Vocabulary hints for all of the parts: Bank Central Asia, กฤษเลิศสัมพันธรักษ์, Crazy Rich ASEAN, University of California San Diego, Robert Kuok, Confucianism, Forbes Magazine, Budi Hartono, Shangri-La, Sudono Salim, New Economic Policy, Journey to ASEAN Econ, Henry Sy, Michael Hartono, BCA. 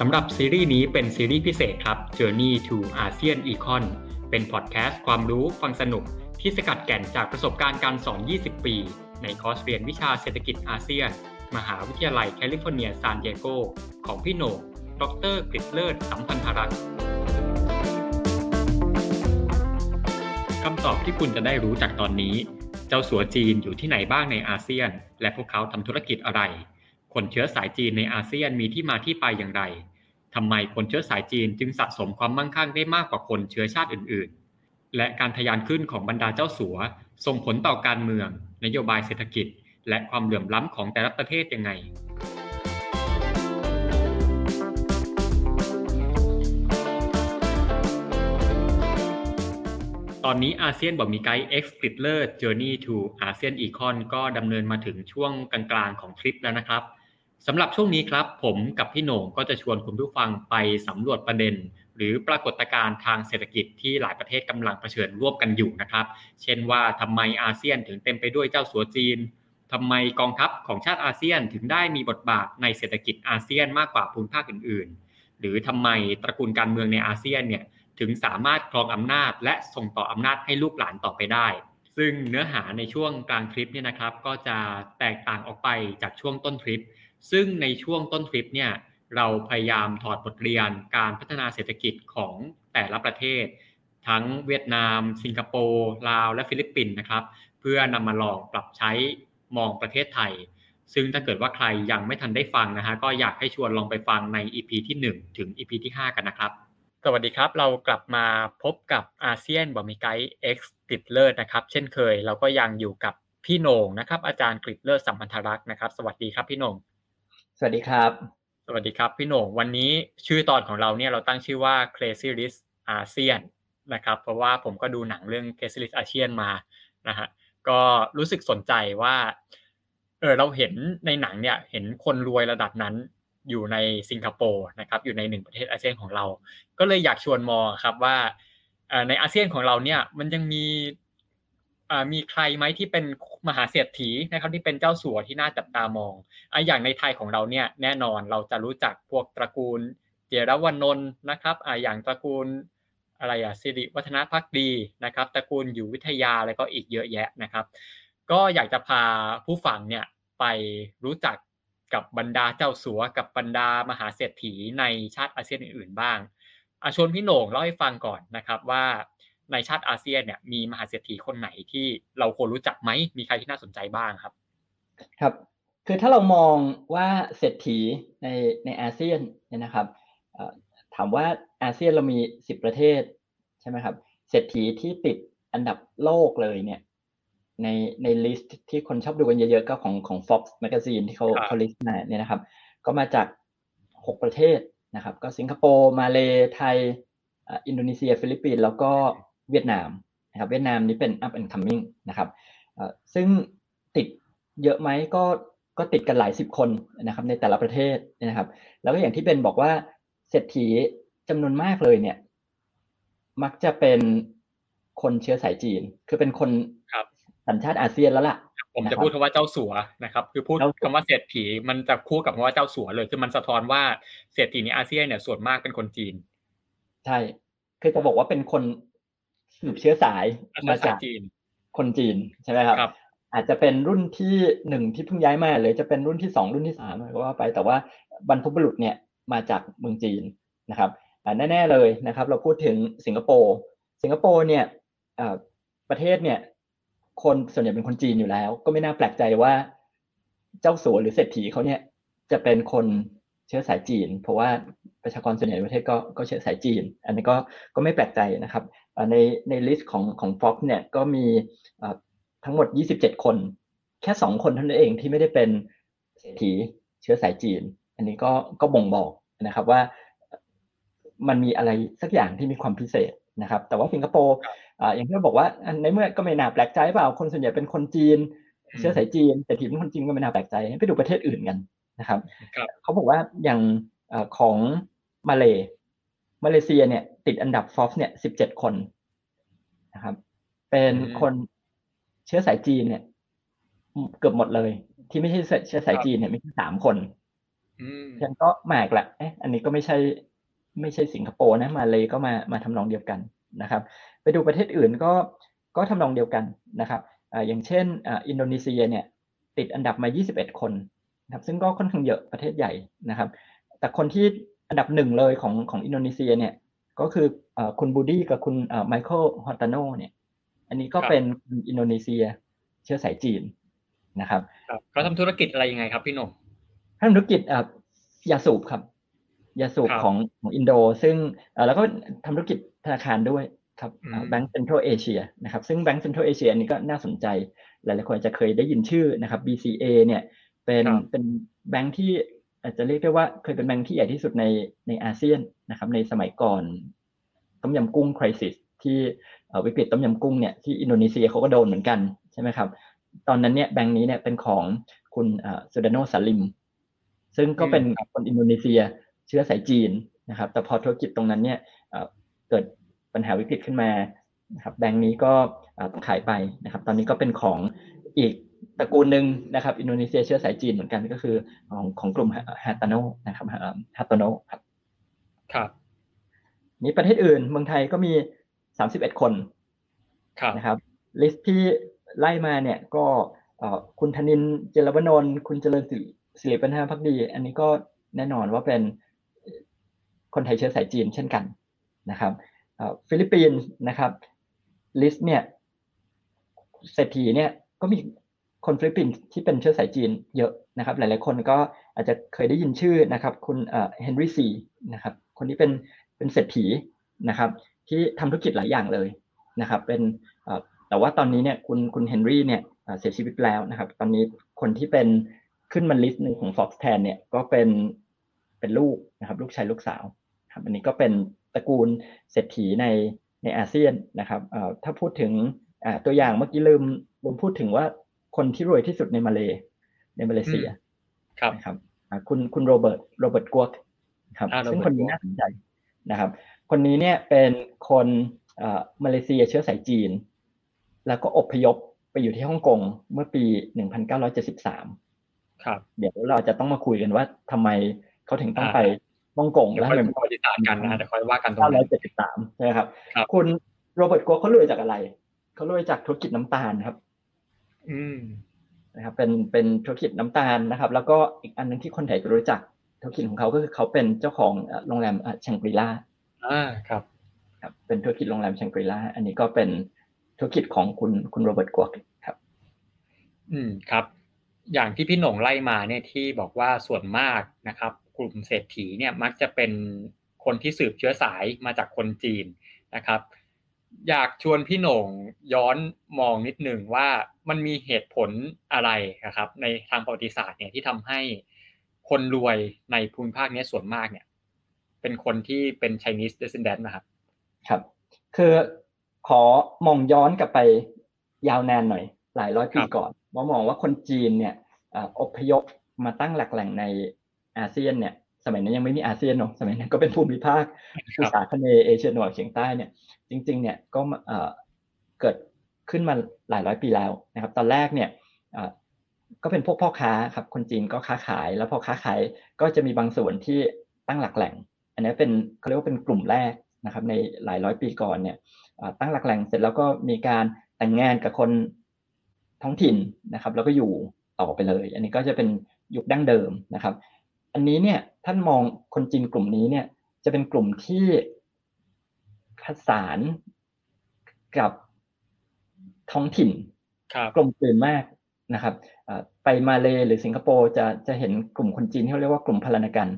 สำหรับซีรีส์นี้เป็นซีรีส์พิเศษครับ Journey to ASEAN Econ เป็นพอดแคสต์ความรู้ฟังสนุกที่สกัดแก่นจากประสบการณ์การสอน20 ปีในคอร์สเรียนวิชาเศรษฐกิจอาเซียนมหาวิทยาลัยแคลิฟอร์เนียซานดิเอโกของพี่โหน่งดร.กฤษเลิศสัมพันธรักษ์คำตอบที่คุณจะได้รู้จากตอนนี้เจ้าสัวจีนอยู่ที่ไหนบ้างในอาเซียนและพวกเขาทำธุรกิจอะไรคนเชื้อสายจีนในอาเซียนมีที่มาที่ไปอย่างไรทำไมคนเชื้อสายจีนจึงสะสมความมั่งคั่งได้มากกว่าคนเชื้อชาติอื่นๆและการทะยานขึ้นของบรรดาเจ้าสัวส่งผลต่อการเมืองนโยบายเศรษฐกิจและความเหลื่อมล้ำของแต่ละประเทศยังไงตอนนี้อาเซียนบ่มีไกด์ X Glitler Journey to ASEAN Econ ก็ดำเนินมาถึงช่วงกลางๆของทริปแล้วนะครับสำหรับช่วงนี้ครับผมกับพี่โหน่งก็จะชวนคุณผู้ฟังไปสำรวจประเด็นหรือปรากฏการณ์ทางเศรษฐกิจที่หลายประเทศกำลังเผชิญร่วมกันอยู่นะครับเช่นว่าทำไมอาเซียนถึงเต็มไปด้วยเจ้าสัวจีนทำไมกองทัพของชาติอาเซียนถึงได้มีบทบาทในเศรษฐกิจอาเซียนมากกว่าภูมิภาคอื่นๆหรือทำไมตระกูลการเมืองในอาเซียนเนี่ยถึงสามารถครองอำนาจและส่งต่ออำนาจให้ลูกหลานต่อไปได้ซึ่งเนื้อหาในช่วงกลางทริปเนี่ยนะครับก็จะแตกต่างออกไปจากช่วงต้นทริปซึ่งในช่วงต้นทริปเนี่ยเราพยายามถอดบทเรียนการพัฒนาเศรษฐกิจของแต่ละประเทศทั้งเวียดนามสิงคโปร์ลาวและฟิลิปปินส์นะครับเพื่อนำมาลองปรับใช้มองประเทศไทยซึ่งถ้าเกิดว่าใครยังไม่ทันได้ฟังนะฮะก็อยากให้ชวนลองไปฟังใน EP ที่1ถึง EP ที่5กันนะครับสวัสดีครับเรากลับมาพบกับอาเซียนบ่มีไกด์ X กฤษเลิศนะครับเช่นเคยเราก็ยังอยู่กับพี่โหน่งนะครับอาจารย์กฤษเลิศสัมพันธรักษ์นะครับสวัสดีครับพี่โหน่งสวัสดีครับสวัสดีครับพี่โหน่งวันนี้ชื่อตอนของเราเนี่ยเราตั้งชื่อว่า Crazy Rich อาเซียนนะครับเพราะว่าผมก็ดูหนังเรื่อง Crazy Rich อาเซียนมานะฮะก็รู้สึกสนใจว่าเราเห็นในหนังเนี่ยเห็นคนรวยระดับนั้นอยู่ในสิงคโปร์นะครับอยู่ใน1ประเทศอาเซียนของเราก็เลยอยากชวนมองครับว่าในอาเซียนของเราเนี่ยมันยังมีใครไหมที่เป็นมหาเศรษฐีนะครับที่เป็นเจ้าสัวที่น่าจับตามองอย่างในไทยของเราเนี่ยแน่นอนเราจะรู้จักพวกตระกูลเจรวนนท์นะครับอย่างตระกูลอะไรสิริวัฒนภักดีนะครับตระกูลอยู่วิทยาอะไรก็อีกเยอะแยะนะครับก็อยากจะพาผู้ฟังเนี่ยไปรู้จักกับบรรดาเจ้าสัวกับบรรดามหาเศรษฐีในชาติอาเซียนอื่นๆบ้างชวนพี่โหน่งเล่าให้ฟังก่อนนะครับว่าในชาติอาเซียนเนี่ยมีมหาเศรษฐีคนไหนที่เราควรรู้จักไหมมีใครที่น่าสนใจบ้างครับครับคือถ้าเรามองว่าเศรษฐีในอาเซียนเนี่ยนะครับถามว่าอาเซียนเรามี10ประเทศใช่ไหมครับเศรษฐีที่ติดอันดับโลกเลยเนี่ยในลิสต์ที่คนชอบดูกันเยอะๆก็ของ Forbes Magazine ที่เขาลิสต์มาเนี่ยนะครับก็มาจาก6ประเทศนะครับก็สิงคโปร์มาเลย์ไทยอินโดนีเซียฟิลิปปินส์แล้วก็เวียดนามนะครับเวียดนามนี่เป็น up and coming นะครับซึ่งติดเยอะไหมก็ติดกันหลายสิบคนนะครับในแต่ละประเทศนะครับแล้วก็อย่างที่เบนบอกว่าเศรษฐีจำนวนมากเลยเนี่ยมักจะเป็นคนเชื้อสายจีนคือเป็นคนสัญชาติอาเซียนแล้วล่ะผมจะพูดคำว่าเจ้าสัวนะครับคือพูดคำว่าเศรษฐีมันจะคู่กับคำว่าเจ้าสัวเลยคือมันสะท้อนว่าเศรษฐีในอาเซียนเนี่ยส่วนมากเป็นคนจีนใช่คือจะบอกว่าเป็นคนสืบเชื้อสายมาจากจีนคนจีนใช่ไหมครับอาจจะเป็นรุ่นที่1ที่เพิ่งย้ายมาหรือจะเป็นรุ่นที่2รุ่นที่3อะไรก็ว่าไปแต่ว่าบรรพบุรุษเนี่ยมาจากเมืองจีนนะครับแน่ๆเลยนะครับเราพูดถึงสิงคโปร์เนี่ยประเทศเนี่ยคนส่วนใหญ่เป็นคนจีนอยู่แล้วก็ไม่น่าแปลกใจว่าเจ้าสัวหรือเศรษฐีเขาเนี่ยจะเป็นคนเชื้อสายจีนเพราะว่าประชากรส่วนใหญ่ในประเทศก็เชื้อสายจีนอันนี้ก็ไม่แปลกใจนะครับในลิสต์ของ Forbes เนี่ยก็มีทั้งหมด27คนแค่2คนเท่านั้นเองที่ไม่ได้เป็นเศ ถีเชื้อสายจีนอันนี้ก็บ่งบอกนะครับว่ามันมีอะไรสักอย่างที่มีความพิเศษนะครับแต่ว่าสิงคโปร์อย่างที่เราบอกว่าในเมื่อก็ไม่น่าแปลกใจเปล่าคนส่วนใหญ่เป็นคนจีนเชื้อสายจีนแต่ถิ่นคนจีนก็ไม่น่าแปลกใจไปดูประเทศอื่นกันนะครับเขาบอกว่าอย่างของมาเลเซียเนี่ยติดอันดับ Forbes เนี่ย17คนนะครับเป็นคนเชื้อสายจีนเนี่ยเกือบหมดเลยที่ไม่ใช่เชื้อสายจีนเนี่ยมีแค่3คนฉันก็แปลกแหละอันนี้ก็ไม่ใช่สิงคโปร์นะมาเลก็มาทำนองเดียวกันนะครับไปดูประเทศอื่นก็ทำนองเดียวกันนะครับอย่างเช่นอินโดนีเซียเนี่ยติดอันดับมา21คนนะครับซึ่งก็ค่อนข้างเยอะประเทศใหญ่นะครับแต่คนที่อันดับ1เลยของอินโดนีเซียเนี่ยก็คือคุณบูดี้กับคุณไมเคิลฮอตตาโน่เนี่ยอันนี้ก็เป็นอินโดนีเซียเชื้อสายจีนนะครับเขาทำธุรกิจอะไรยังไงครับพี่หนุ่มทำธุรกิจยาสูบครับยาสูบของอินโดซึ่งแล้วก็ทำธุรกิจธนาคารด้วยครับ Bank Central Asia นะครับซึ่ง Bank Central Asia นี่ก็น่าสนใจหลายๆคนจะเคยได้ยินชื่อนะครับ BCA เนี่ยเป็นแบงค์ที่อาจจะเรียกได้ว่าเคยเป็นแบงค์ที่ใหญ่ที่สุดในอาเซียนนะครับในสมัยก่อนต้มยำกุ้ง crisis ที่วิกฤตต้มยำกุ้งเนี่ยที่อินโดนีเซียเขาก็โดนเหมือนกันใช่ไหมครับตอนนั้นเนี่ยแบงค์นี้เนี่ยเป็นของคุณซูดาโนซาลิมซึ่งก็เป็นคนอินโดนีเซียเชื้อสายจีนนะครับแต่พอธุรกิจตรงนั้นเนี่ยเกิดปัญหาวิกฤตขึ้นมานะครับแบงค์นี้ก็ขายไปนะครับตอนนี้ก็เป็นของอีกตระกูลหนึ่งนะครับอินโดนีเซียเชื้อสายจีนเหมือนกันก็คือของกลุ่มฮาตาโนนะครับฮาตาโนครับครับนี่ประเทศอื่นเมืองไทยก็มี31คนครับนะครับลิสต์ที่ไล่มาเนี่ยก็คุณธนินทร์เจริญวนนท์คุณเจริญศิริปัญญาภักดีอันนี้ก็แน่นอนว่าเป็นคนไทยเชื้อสายจีนเช่นกันนะครับฟิลิปปินส์นะครับลิสต์เนี่ยเศรษฐีเนี่ยก็มีคนฟิลิปปินส์ที่เป็นเชื้อสายจีนเยอะนะครับหลายๆคนก็อาจจะเคยได้ยินชื่อนะครับคุณเฮนรี่ซีนะครับคนนี้เป็นเศรษฐีนะครับที่ทำธุรกิจหลายอย่างเลยนะครับเป็นแต่ว่าตอนนี้เนี่ยคุณเฮนรี่เนี่ยเสียชีวิตแล้วนะครับตอนนี้คนที่เป็นขึ้นมาลิสต์หนึ่งของ Forbes 10เนี่ยก็เป็นลูกนะครับลูกชายลูกสาวครับอันนี้ก็เป็นตระกูลเศรษฐีในอาเซียนนะครับถ้าพูดถึงตัวอย่างเมื่อกี้ลืมพูดถึงว่าคนที่รวยที่สุดในมาเลเซียครับคุณโรเบิร์ตกัวกครับซึ่งคนนี้น่าสนใจนะครับคนนี้เนี่ยเป็นคนมาเลเซียเชื้อสายจีนแล้วก็อพยพไปอยู่ที่ฮ่องกงเมื่อปี1973ครับเดี๋ยวเราจะต้องมาคุยกันว่าทำไมเขาถึงต้องไปฮ่องกงแล้วเป็นประวัติศาสตร์กันนะแต่ค่อยว่ากันตอน1973ใช่ไหมครับคุณโรเบิร์ตกัวกเขารวยจากอะไรเขารวยจากธุรกิจน้ำตาลครับนะครับเป็นธุรกิจน้ำตาลนะครับแล้วก็อีกอันนึงที่คนไทยจะรู้จักธุรกิจของเขาก็คือเขาเป็นเจ้าของโรงแรมแชงกรีล่าครับเป็นธุรกิจโรงแรมแชงกรีล่าอันนี้ก็เป็นธุรกิจของคุณโรเบิร์ตกัวกครับครับอย่างที่พี่หน่งไล่มาเนี่ยที่บอกว่าส่วนมากนะครับกลุ่มเศรษฐีเนี่ยมักจะเป็นคนที่สืบเชื้อสายมาจากคนจีนนะครับอยากชวนพี่หน่งย้อนมองนิดนึงว่ามันมีเหตุผลอะไรนะครับในทางประวัติศาสตร์เนี่ยที่ทำให้คนรวยในภูมิภาคนี้ส่วนมากเนี่ยเป็นคนที่เป็น Chinese descendant นะครับครับคือขอมองย้อนกลับไปยาวนานหน่อยหลายร้อยปีก่อนมองว่าคนจีนเนี่ยอพยพมาตั้งหลักแหล่งในอาเซียนเนี่ยสมัยนั้นยังไม่มีอาเซียนเนาะสมัยนั้นก็เป็นภูมิภาคอุตสาคเนเอเชียตะวันออกเฉียงใต้เนี่ยจริงๆเนี่ยก็เกิดขึ้นมาหลายร้อยปีแล้วนะครับตอนแรกเนี่ยก็เป็นพวกพ่อค้าครับคนจีนก็ค้าขายแล้วพอค้าขายก็จะมีบางส่วนที่ตั้งหลักแหล่งอันนี้เป็นเขาเรียกว่าเป็นกลุ่มแรกนะครับในหลายร้อยปีก่อนเนี่ยตั้งหลักแหล่งเสร็จแล้วก็มีการแต่งงานกับคนท้องถิ่นนะครับแล้วก็อยู่ต่อไปเลยอันนี้ก็จะเป็นยุคดั้งเดิมนะครับอันนี้เนี่ยท่านมองคนจีนกลุ่มนี้เนี่ยจะเป็นกลุ่มที่ผสานกับท้องถิ่นกลมกลืนมากนะครับไปมาเลหรือสิงคโปร์จะเห็นกลุ่มคนจีนที่เรียกว่ากลุ่มพลานกัน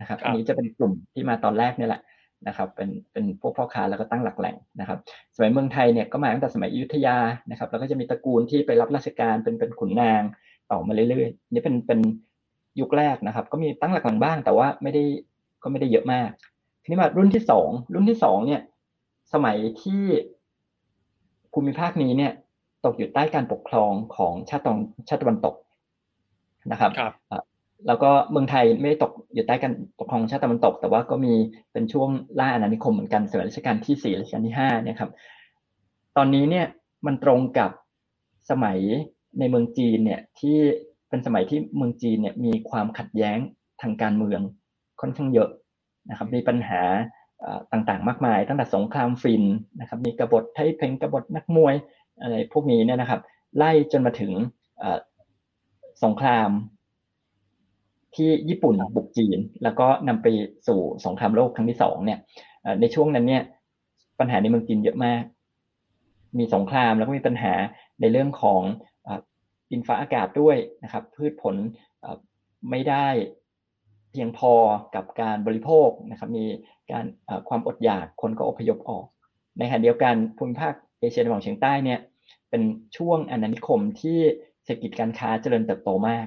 นะครับอันนี้จะเป็นกลุ่มที่มาตอนแรกนี่แหละนะครับเป็นพวกพ่อค้าแล้วก็ตั้งหลักแหล่งนะครับสมัยเมืองไทยเนี่ยก็มาตั้งแต่สมัยอยุธยานะครับแล้วก็จะมีตระกูลที่ไปรับราชการเป็นขุนนางต่อมาเรื่อยๆนี่เป็น ยุคแรกนะครับก็มีตั้งหลักหลังบ้างแต่ว่าไม่ได้เยอะมากทีนี้มารุ่นที่สองเนี่ยสมัยที่ภูมิภาคนี้เนี่ยตกอยู่ใต้การปกครองของชาติตะวันตกนะครับแล้วก็เมืองไทยไม่ได้ตกอยู่ใต้การปกครองชาติตะวันตกแต่ว่าก็มีเป็นช่วงล่าอาณานิคมเหมือนกันสมัยรัชกาลที่ 4 รัชกาลที่ 5เนี่ยครับตอนนี้เนี่ยมันตรงกับสมัยในเมืองจีนเนี่ยที่เป็นสมัยที่เมืองจีนเนี่ยมีความขัดแย้งทางการเมืองค่อนข้างเยอะนะครับมีปัญหาต่างๆมากมายตั้งแต่สงครามฟินนะครับมีกบฏไทเพ็งกบฏนักมวยอะไรพวกนี้เนี่ยนะครับไล่จนมาถึงสงครามที่ญี่ปุ่นบุกจีนแล้วก็นำไปสู่สงครามโลกครั้งที่2เนี่ยในช่วงนั้นเนี่ยปัญหาในเมืองจีนเยอะมากมีสงครามแล้วก็มีปัญหาในเรื่องของดินฟ้าอากาศด้วยนะครับพืชผลไม่ได้เพียงพอกับการบริโภคนะครับมีการความอดอยากคนก็อพยพออกในขณะเดียวกันภูมิภาคเอเชียตะวันออกเฉียงใต้เนี่ยเป็นช่วงอาณานิคมที่เศรษฐกิจการค้าเจริญเติบโตมาก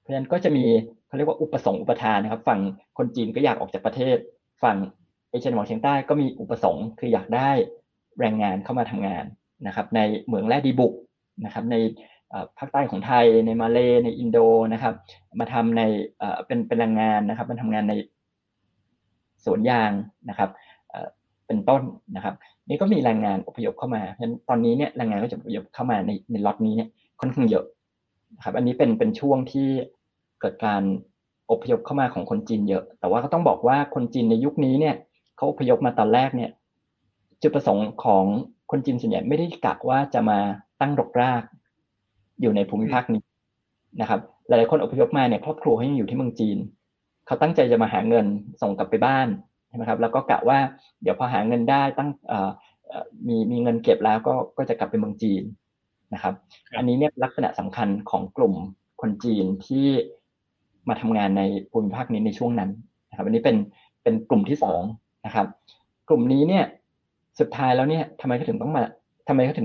เพราะฉะนั้นก็จะมีเขาเรียกว่าอุปสงค์อุปทานนะครับฝั่งคนจีนก็อยากออกจากประเทศฝั่งเอเชียตะวันออกเฉียงใต้ก็มีอุปสงค์คืออยากได้แรงงานเข้ามาทำงานนะครับในเหมืองแร่ดีบุกนะครับในภาคใต้ของไทยในมาเลในอินโดนะครับมาทำในเป็นแรงงานนะครับมันทำงานในสวนยางนะครับเป็นต้นนะครับนี่ก็มีแรงงานอพยพเข้ามาเพราะฉะนั้นตอนนี้เนี่ยแรงงานก็จะอพยพเข้ามาในล็อตนี้เนี่ยค่อนข้างเยอะนะครับอันนี้เป็นช่วงที่เกิดการอพยพเข้ามาของคนจีนเยอะแต่ว่าก็ต้องบอกว่าคนจีนในยุคนี้เนี่ยเขาอพยพมาตอนแรกเนี่ยจุดประสงค์ของคนจีนส่วนใหญ่ไม่ได้กะว่าจะมาตั้งรกรากอยู่ในภูมิภาคนี้นะครับหลายๆคนอพยพมาเนี่ยครอบครัวเขายังอยู่ที่เมืองจีนเขาตั้งใจจะมาหาเงินส่งกลับไปบ้านใช่ไหมครับแล้วก็กะว่าเดี๋ยวพอหาเงินได้ตั้งมีเงินเก็บแล้วก็จะกลับไปเมืองจีนนะครับอันนี้เนี่ยลักษณะสำคัญของกลุ่มคนจีนที่มาทำงานในภูมิภาคนี้ในช่วงนั้นนะครับอันนี้เป็นกลุ่มที่2นะครับกลุ่มนี้เนี่ยสุดท้ายแล้วเนี่ยทำไมเขาถึงเป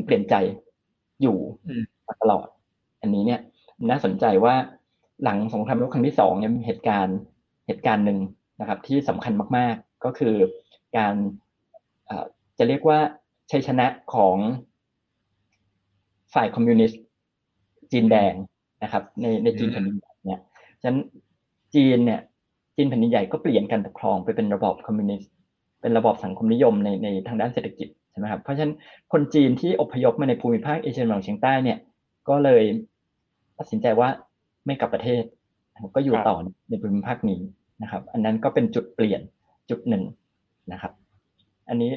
ลี่ยนใจอยู่ตลอดอันนี้เนี่ยน่าสนใจว่าหลังสงครามโลกครั้งที่2เนี่ยมีเหตุการณ์หนึ่งนะครับที่สำคัญมากๆก็คือการจะเรียกว่าชัยชนะของฝ่ายคอมมิวนิสต์จีนแดงนะครับในจีนแผ่นดินใหญ่เนี่ยฉะนั้นจีนแผ่นดินใหญ่ก็เปลี่ยนการปกครองไปเป็นระบอบคอมมิวนิสต์เป็นระบอบสังคมนิยมในทางด้านเศรษฐกิจใช่ไหมครับเพราะฉะนั้นคนจีนที่อพยพมาในภูมิภาคเอเชียตะวันออกเฉียงใต้เนี่ยก็เลยตัดสินใจว่าไม่กลับประเทศก็อยู่ต่อในภูมิภาคนี้นะครับอันนั้นก็เป็นจุดเปลี่ยนจุดหนึ่งนะครับอันนี้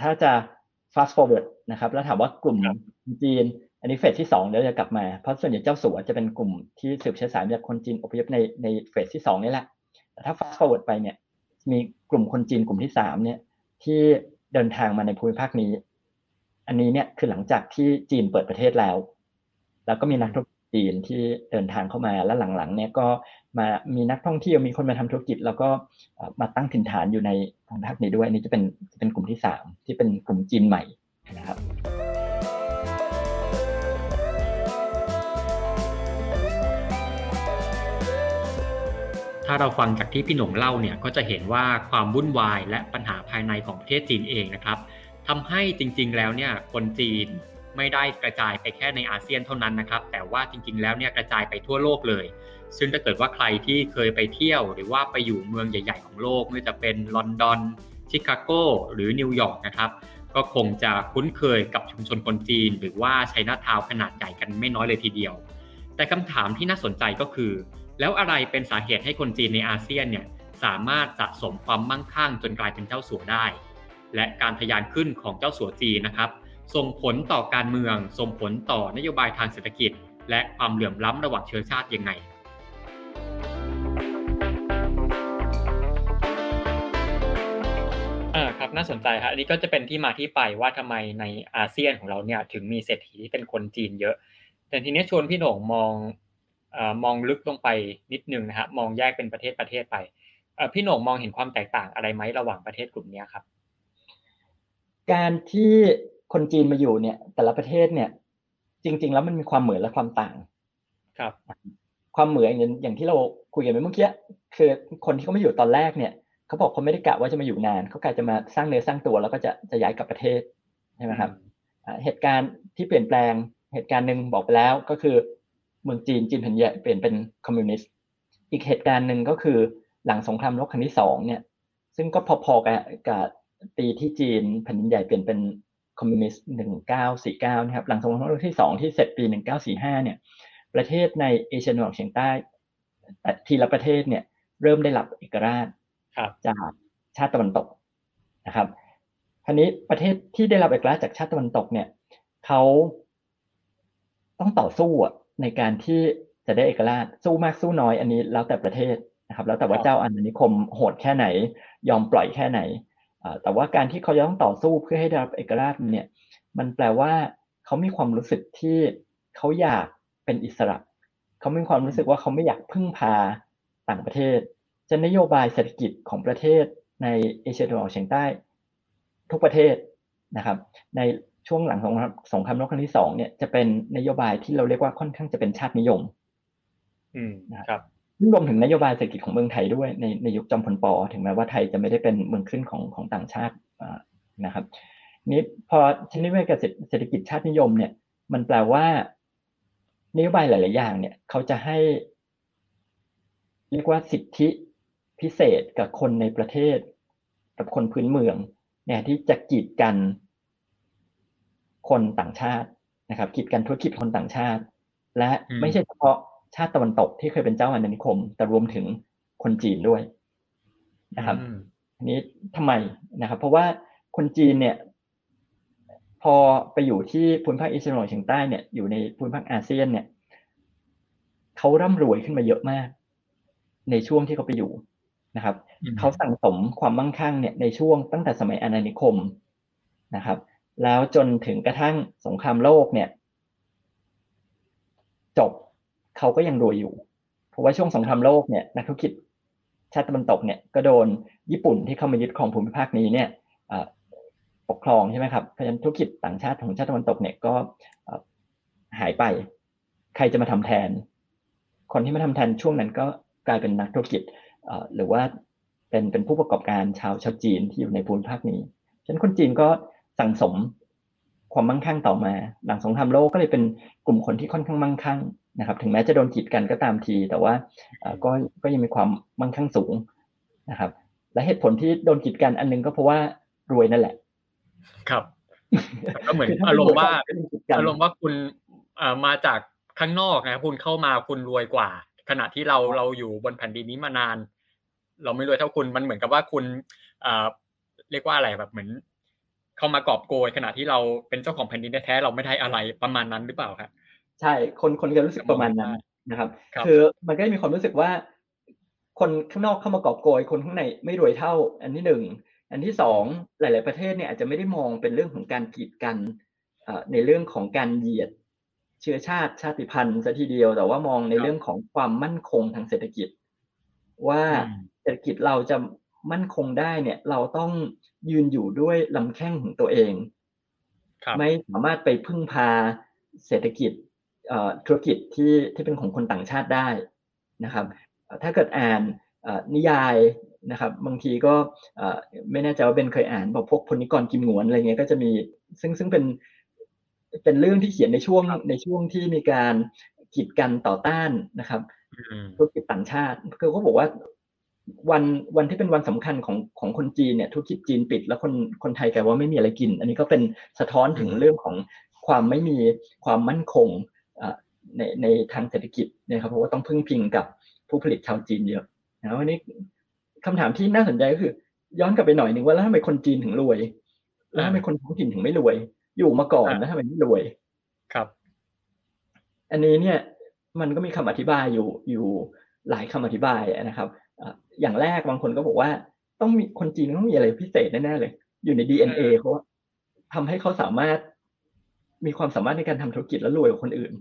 ถ้าจะ fast forward นะครับแล้วถามว่ากลุ่มจีนอันนี้เฟสที่2เดี๋ยวจะกลับมาเพราะส่วนใหญ่เจ้าสัวจะเป็นกลุ่มที่สืบเชื้อสายจากคนจีนอพยพในเฟสที่2นี่แหละแต่ถ้า fast forward ไปเนี่ยมีกลุ่มคนจีนกลุ่มที่3เนี่ยที่เดินทางมาในภูมิภาคนี้อันนี้เนี่ยคือหลังจากที่จีนเปิดประเทศแล้วก็มีนักธุรกิจจีนที่เดินทางเข้ามาและหลังๆเนี่ยก็มามีนักท่องเที่ยวมีคนมาทำธุรกิจแล้วก็มาตั้งถิ่นฐานอยู่ในภูมิภาคนี้ด้วยอันนี้จะเป็นกลุ่มที่3ที่เป็นกลุ่มจีนใหม่นะครับถ้าเราฟังจากที่พี่หนงเล่าเนี่ยก็จะเห็นว่าความวุ่นวายและปัญหาภายในของประเทศจีนเองนะครับทำให้จริงๆแล้วเนี่ยคนจีนไม่ได้กระจายไปแค่ในอาเซียนเท่านั้นนะครับแต่ว่าจริงๆแล้วเนี่ยกระจายไปทั่วโลกเลยซึ่งถ้าเกิดว่าใครที่เคยไปเที่ยวหรือว่าไปอยู่เมืองใหญ่ๆของโลกไม่ว่าจะเป็นลอนดอนชิคาโกหรือนิวยอร์กนะครับก็คงจะคุ้นเคยกับชุมชนคนจีนหรือว่าไชน่าทาวน์ขนาดใหญ่กันไม่น้อยเลยทีเดียวแต่คำถามที่น่าสนใจก็คือแล้วอะไรเป็นสาเหตุให้คนจีนในอาเซียนเนี่ยสามารถสะสมความมั่งคั่งจนกลายเป็นเจ้าสัวได้และการทะยานขึ้นของเจ้าสัวจีนนะครับส่งผลต่อการเมืองส่งผลต่อนโยบายทางเศรษฐกิจและความเหลื่อมล้ำระหว่างเชื้อชาติยังไงครับน่าสนใจครับอันนี้ก็จะเป็นที่มาที่ไปว่าทำไมในอาเซียนของเราเนี่ยถึงมีเศรษฐีที่เป็นคนจีนเยอะแต่ทีนี้ชวนพี่โหน่งมองลึกลงไปนิดนึงนะฮะมองแยกเป็นประเทศไปพี่โหน่งมองเห็นความแตกต่างอะไรไหมระหว่างประเทศกลุ่มนี้ครับการที่คนจีนมาอยู่เนี่ยแต่ละประเทศเนี่ยจริงๆแล้วมันมีความเหมือนและความต่างครับ ความเหมือนอย่างที่เราคุยกันไปเมื่อกี้คือคนที่เขาไม่อยู่ตอนแรกเนี่ยเขาบอกเขาไม่ได้กะว่าจะมาอยู่นานเขากะจะมาสร้างเนื้อสร้างตัวแล้วก็จะย้ายกลับประเทศใช่ไหมครับเหตุการณ์ที่เปลี่ยนแปลงเหตุการณ์หนึ่งบอกไปแล้วก็คือเมืองจีนแผ่นใหญ่เปลี่ยนเป็นคอมมิวนิสต์อีกเหตุการณ์หนึ่งก็คือหลังสงครามโลกครั้งที่2เนี่ยซึ่งก็พอๆกับปีที่จีนแผ่นดินใหญ่เปลี่ยนเป็นคอมมิวนิสต์1949นะครับหลังสงครามโลกที่2ที่เสร็จปี1945เนี่ยประเทศในเอเชียตะวันออกเฉียงใต้ทีละประเทศเนี่ยเริ่มได้รับเอกราชจากชาติตะวันตกนะครับคราวนี้ประเทศที่ได้รับเอกราชจากชาติตะวันตกเนี่ยเขาต้องต่อสู้ในการที่จะได้เอกราชสู้มากสู้น้อยอันนี้แล้วแต่ประเทศนะครับแล้วแต่ว่าเจ้าอาณานิคมโหดแค่ไหนยอมปล่อยแค่ไหนแต่ว่าการที่เขาจะต้องต่อสู้เพื่อให้ได้รับเอกราชเนี่ยมันแปลว่าเขามีความรู้สึกที่เขาอยากเป็นอิสระเขามีความรู้สึกว่าเขาไม่อยากพึ่งพาต่างประเทศจะนโยบายเศรษฐกิจของประเทศในเอเชียตะวันออกเฉียงใต้ทุกประเทศนะครับในช่วงหลังของสงครามโลกครั้งที่2เนี่ยจะเป็นนโยบายที่เราเรียกว่าค่อนข้างจะเป็นชาตินิยมนะครับรวมถึงนโยบายเศรษฐกิจของเมืองไทยด้วยในยุคจอมพลป.ถึงแม้ว่าไทยจะไม่ได้เป็นเมืองขึ้นของต่างชาตินะครับนี้พอชนิดว่าเศรษฐกิจชาตินิยมเนี่ยมันแปลว่านโยบายหลายๆอย่างเนี่ยเขาจะให้เรียกว่าสิทธิพิเศษกับคนในประเทศกับคนพื้นเมืองเนี่ยที่จะกีดกันคนต่างชาตินะครับกีดกันธุรกิจคนต่างชาติและไม่ใช่เฉพาะชาติตะวันตกที่เคยเป็นเจ้าอาณานิคมแต่รวมถึงคนจีนด้วยนะครับอันนี้ทำไมนะครับเพราะว่าคนจีนเนี่ยพอไปอยู่ที่ภูมิภาคเอเชียตะวันออกเฉียงใต้เนี่ยอยู่ในภูมิภาคอาเซียนเนี่ยเขาร่ำรวยขึ้นมาเยอะมากในช่วงที่เขาไปอยู่นะครับเขาสั่งสมความมั่งคั่งเนี่ยในช่วงตั้งแต่สมัยอาณานิคมนะครับแล้วจนถึงกระทั่งสงครามโลกเนี่ยจบเขาก็ยังรวยอยู่เพราะว่าช่วงสงครามโลกเนี่ยนักธุรกิจชาติตะวันตกเนี่ยก็โดนญี่ปุ่นที่เข้ามายึดครองภูมิภาคนี้เนี่ยปกครองใช่ไหมครับเพราะฉะนั้นธุรกิจต่างชาติของชาติตะวันตกเนี่ยก็หายไปใครจะมาทำแทนคนที่มาทำแทนช่วงนั้นก็กลายเป็นนักธุรกิจหรือว่าเป็นผู้ประกอบการชาวจีนที่อยู่ในภูมิภาคนี้ฉะนั้นคนจีนก็สั่งสมความมั่งคั่งต่อมาหลังสงครามโลกก็เลยเป็นกลุ่มคนที่ค่อนข้างมั่งคั่งนะครับถึงแม้จะโดนกีดกันก็ตามทีแต่ว่าก็ยังมีความมั่งคั่งสูงนะครับและเหตุผลที่โดนกีดกันอันนึงก็เพราะว่ารวยนั่นแหละครับก็เหมือนอารมณ์ว่าคุณมาจากข้างนอกนะคุณเข้ามาคุณรวยกว่าขณะที่เราอยู่บนแผ่นดินนี้มานานเราไม่รวยเท่าคุณมันเหมือนกับว่าคุณเรียกว่าอะไรแบบเหมือนเข้ามากอบโกยขณะที่เราเป็นเจ้าของแผ่นดินแท้ๆเราไม่ได้อะไรประมาณนั้นหรือเปล่าครับใช่คนจะรู้สึกประมาณนั้นนะครับคือมันก็จะมีความรู้สึกว่าคนข้างนอกเข้ามากอบโกยคนข้างในไม่รวยเท่าอันที่1อันที่2หลายๆประเทศเนี่ยอาจจะไม่ได้มองเป็นเรื่องของการกีดกันในเรื่องของการเหยียดเชื้อชาติชาติพันธุ์ซะทีเดียวแต่ว่ามองในเรื่องของความมั่นคงทางเศรษฐกิจว่าเศรษฐกิจเราจะมั่นคงได้เนี่ยเราต้องยืนอยู่ด้วยลำแข้งของตัวเองไม่สามารถไปพึ่งพาเศรษฐกิจธุรกิจที่เป็นของคนต่างชาติได้นะครับถ้าเกิดอ่านนิยายนะครับบางทีก็ไม่แน่ใจว่าเบนเคยอ่านบอกพวกพลนิกรกิมหงวนอะไรเงี้ยก็จะมีซึ่งเป็นเรื่องที่เขียนในช่วงที่มีการกีดกันต่อต้านนะครับธุรกิจต่างชาติคือเขาบอกว่าวันที่เป็นวันสำคัญของคนจีนเนี่ยธุรกิจจีนปิดแล้วคนไทยกลายว่าไม่มีอะไรกินอันนี้ก็เป็นสะท้อนถึงเรื่องของความไม่มีความมั่นคงในทางเศรษฐกิจนะครับเพราะว่าต้องพึ่งพิงกับผู้ผลิตชาวจีนเยอะนะวันนี้คำถามที่น่าสนใจก็คือย้อนกลับไปหน่อยนึงว่าแล้วทำไมคนจีนถึงรวยแล้วทำไมคนท้องถิ่นถึงไม่รวยอยู่มาก่อนแล้วทำไมไม่รวยครับอันนี้เนี่ยมันก็มีคำอธิบายอยู่หลายคำอธิบายนะครับอย่างแรกบางคนก็บอกว่าต้องมีคนจีนต้องมีอะไรพิเศษแน่ๆเลยอยู่ใน DNA เขาทำให้เขาสามารถมีความสามารถในการทำธุรกิจและรวยกว่าคนอื่น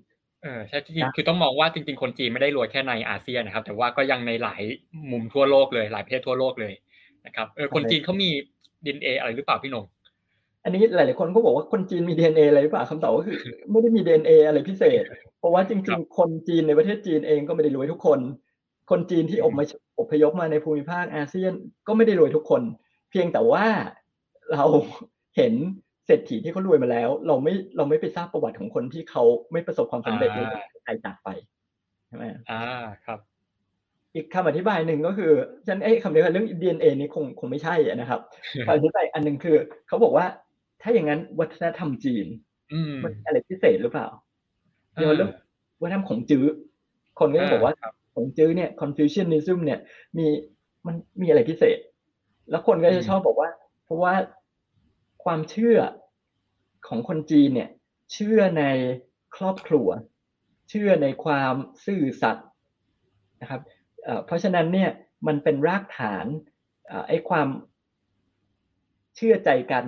ใช่จริงคือต้องมองว่าจริงๆคนจีนไม่ได้รวยแค่ในอาเซียนนะครับแต่ว่าก็ยังในหลายมุมทั่วโลกเลยหลายประเทศทั่วโลกเลยนะครับคนจีนเขามี DNA อะไรหรือเปล่าพี่นง อันนี้หลายๆคนก็บอกว่าคนจีนมี DNA อะไรหรือเปล่าคำตอบก็คือไม่ได้มี DNA อะไรพิเศษเพราะว่าจริงๆคนจีนในประเทศจีนเองก็ไม่ได้รวยทุกคนคนจีนที่อพยพมาในภูมิภาคอาเซียนก็ไม่ได้รวยทุกคนเพียงแต่ว่าเราเห็นเศรษฐีที่เขารวยมาแล้วเราไม่ไปทราบประวัติของคนที่เขาไม่ประสบความสำเร็จในไทยจากไปใช่ไหมครับอีกคำอธิบายหนึ่งก็คือฉันคำนี้เรื่อง DNA นี้คงไม่ใช่นะครับคำอธิบายอันนึงคือเขาบอกว่าถ้าอย่างนั้นวัฒนธรรมจีนมันอะไรพิเศษหรือเปล่าเรื่องวัฒนธรรมของจื้อคนก็จะบอกว่าของจื้อเนี่ย Confucianism เนี่ยมันมีอะไรพิเศษแล้วคนก็จะชอบบอกว่าเพราะว่าความเชื่อของคนจีนเนี่ยเชื่อในครอบครัวเชื่อในความซื่อสัตย์นะครับเพราะฉะนั้นเนี่ยมันเป็นรากฐานไอ้ความเชื่อใจกัน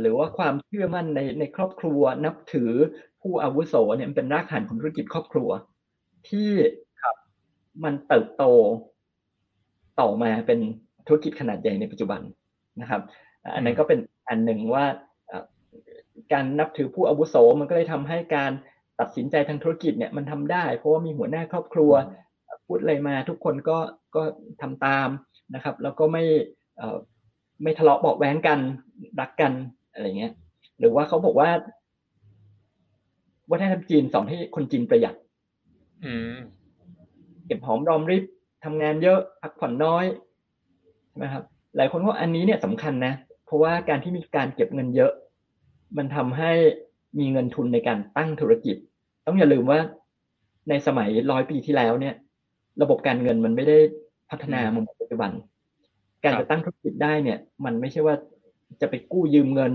หรือว่าความเชื่อมั่นในครอบครัวนับถือผู้อาวุโสเนี่ยมันเป็นรากฐานของธุรกิจครอบครัวที่มันเติบโตต่อมาเป็นธุรกิจขนาดใหญ่ในปัจจุบันนะครับอันนั้นก็เป็นอันหนึ่งว่าการนับถือผู้อาวุโสมันก็เลยทำให้การตัดสินใจทางธุรกิจเนี่ยมันทำได้เพราะว่ามีหัวหน้าครอบครัวพูดอะไรมาทุกคนก็ทำตามนะครับแล้วก็ไม่ทะเลาะเบาะแว้งกันรักกันอะไรเงี้ยหรือว่าเขาบอกว่าวัฒนธรรมจีนสอนให้คนจีนประหยัดเก็บหอมรอมริบทำงานเยอะพักผ่อนน้อยใช่ไหมครับหลายคนว่าอันนี้เนี่ยสำคัญนะเพราะว่าการที่มีการเก็บเงินเยอะมันทำให้มีเงินทุนในการตั้งธุรกิจต้องอย่าลืมว่าในสมัย100ปีที่แล้วเนี่ยระบบการเงินมันไม่ได้พัฒนาเหมือนปัจจุบันการจะตั้งธุรกิจได้เนี่ยมันไม่ใช่ว่าจะไปกู้ยืมเงิน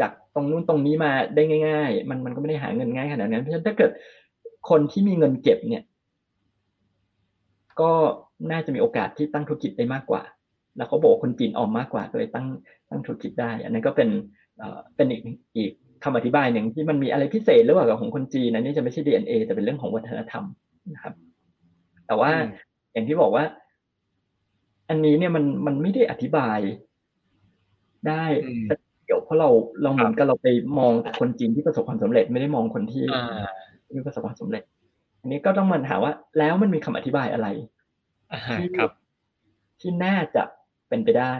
จากตรงนู้นตรงนี้มาได้ง่ายๆมันก็ไม่ได้หาเงินง่ายขนาดนั้นเพราะฉะนั้นถ้าเกิดคนที่มีเงินเก็บเนี่ยก็น่าจะมีโอกาสที่ตั้งธุรกิจได้มากกว่าแล้วเขาบอกคนจีนออมมากกว่าก็เลยตั้งธุรกิจได้อันนั้นก็เป็นอีกคำอธิบายหนึ่งที่มันมีอะไรพิเศษหรือเปล่ากับของคนจีนอันนี้จะไม่ใช่ DNA แต่เป็นเรื่องของวัฒนธรรมนะครับแต่ว่าอย่างที่บอกว่าอันนี้เนี่ยมันไม่ได้อธิบายได้เกี่ยวเพราะเราเหมือนกับเราไปมองแต่คนจีนที่ประสบความสำเร็จไม่ได้มองคนที่ไม่ประสบความสำเร็จอันนี้ก็ต้องมาหาว่าแล้วมันมีคำอธิบายอะไรที่น่าจะเป็นไปได้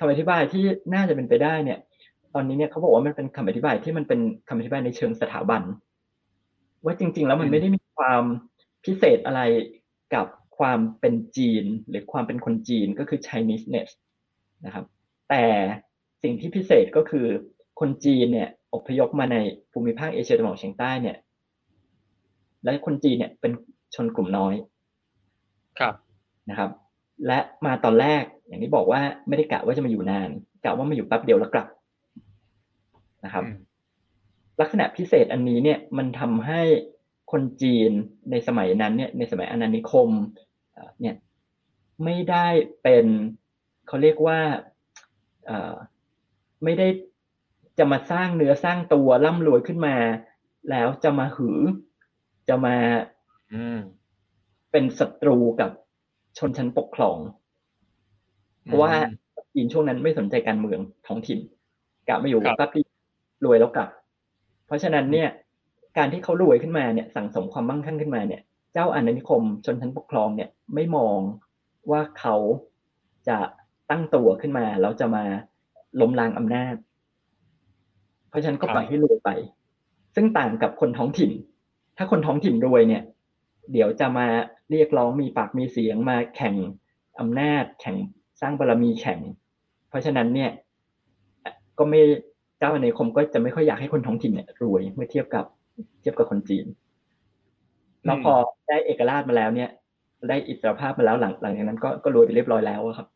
คำอธิบายที่น่าจะเป็นไปได้เนี่ยตอนนี้เนี่ยเขาบอกว่ามันเป็นคำอธิบายที่มันเป็นคำอธิบายในเชิงสถาบันว่าจริงๆแล้วมันไม่ได้มีความพิเศษอะไรกับความเป็นจีนหรือความเป็นคนจีนก็คือ Chineseness นะครับแต่สิ่งที่พิเศษก็คือคนจีนเนี่ยอพยพมาในภูมิภาคเอเชียตะวันออกเฉียงใต้เนี่ยและคนจีนเนี่ยเป็นชนกลุ่มน้อยครับนะครับและมาตอนแรกอย่างที่บอกว่าไม่ได้กะว่าจะมาอยู่นานกะว่ามาอยู่แป๊บเดียวแล้วกลับนะครับลักษณะพิเศษอันนี้เนี่ยมันทำให้คนจีนในสมัยนั้นเนี่ยในสมัยอาณานิคมเนี่ยไม่ได้เป็นเขาเรียกว่าไม่ได้จะมาสร้างเนื้อสร้างตัวร่ำรวยขึ้นมาแล้วจะมาหือจะมาเป็นศัตรูกับชนชั้นปกครองเพราะว่าจีนช่วงนั้นไม่สนใจการเมืองท้องถิ่นกลับมาอยู่กับที่รวยแล้วกลับเพราะฉะนั้นเนี่ยการที่เขารวยขึ้นมาเนี่ยสั่งสมความมั่งคั่งขึ้นมาเนี่ยเจ้าอาณานิคมชนชั้นปกครองเนี่ยไม่มองว่าเขาจะตั้งตัวขึ้นมาแล้วจะมาล้มล้างอำนาจเพราะฉะนั้นก็ปล่อยให้รวยไปซึ่งต่างกับคนท้องถิ่นถ้าคนท้องถิ่นรวยเนี่ยเดี๋ยวจะมาเรียกร้องมีปากมีเสียงมาแข่งอำนาจแข่งสร้างบารมีแข่งเพราะฉะนั้นเนี่ยก็ไม่เจ้าอาณานิคมก็จะไม่ค่อยอยากให้คนท้องถิ่นเนี่ยรวยเมื่อเทียบกับคนจีนแล้วพอได้เอกราชมาแล้วเนี่ยได้อิสรภาพมาแล้วหลังจากนั้นก็รวยไปเรียบร้อยแล้วครับ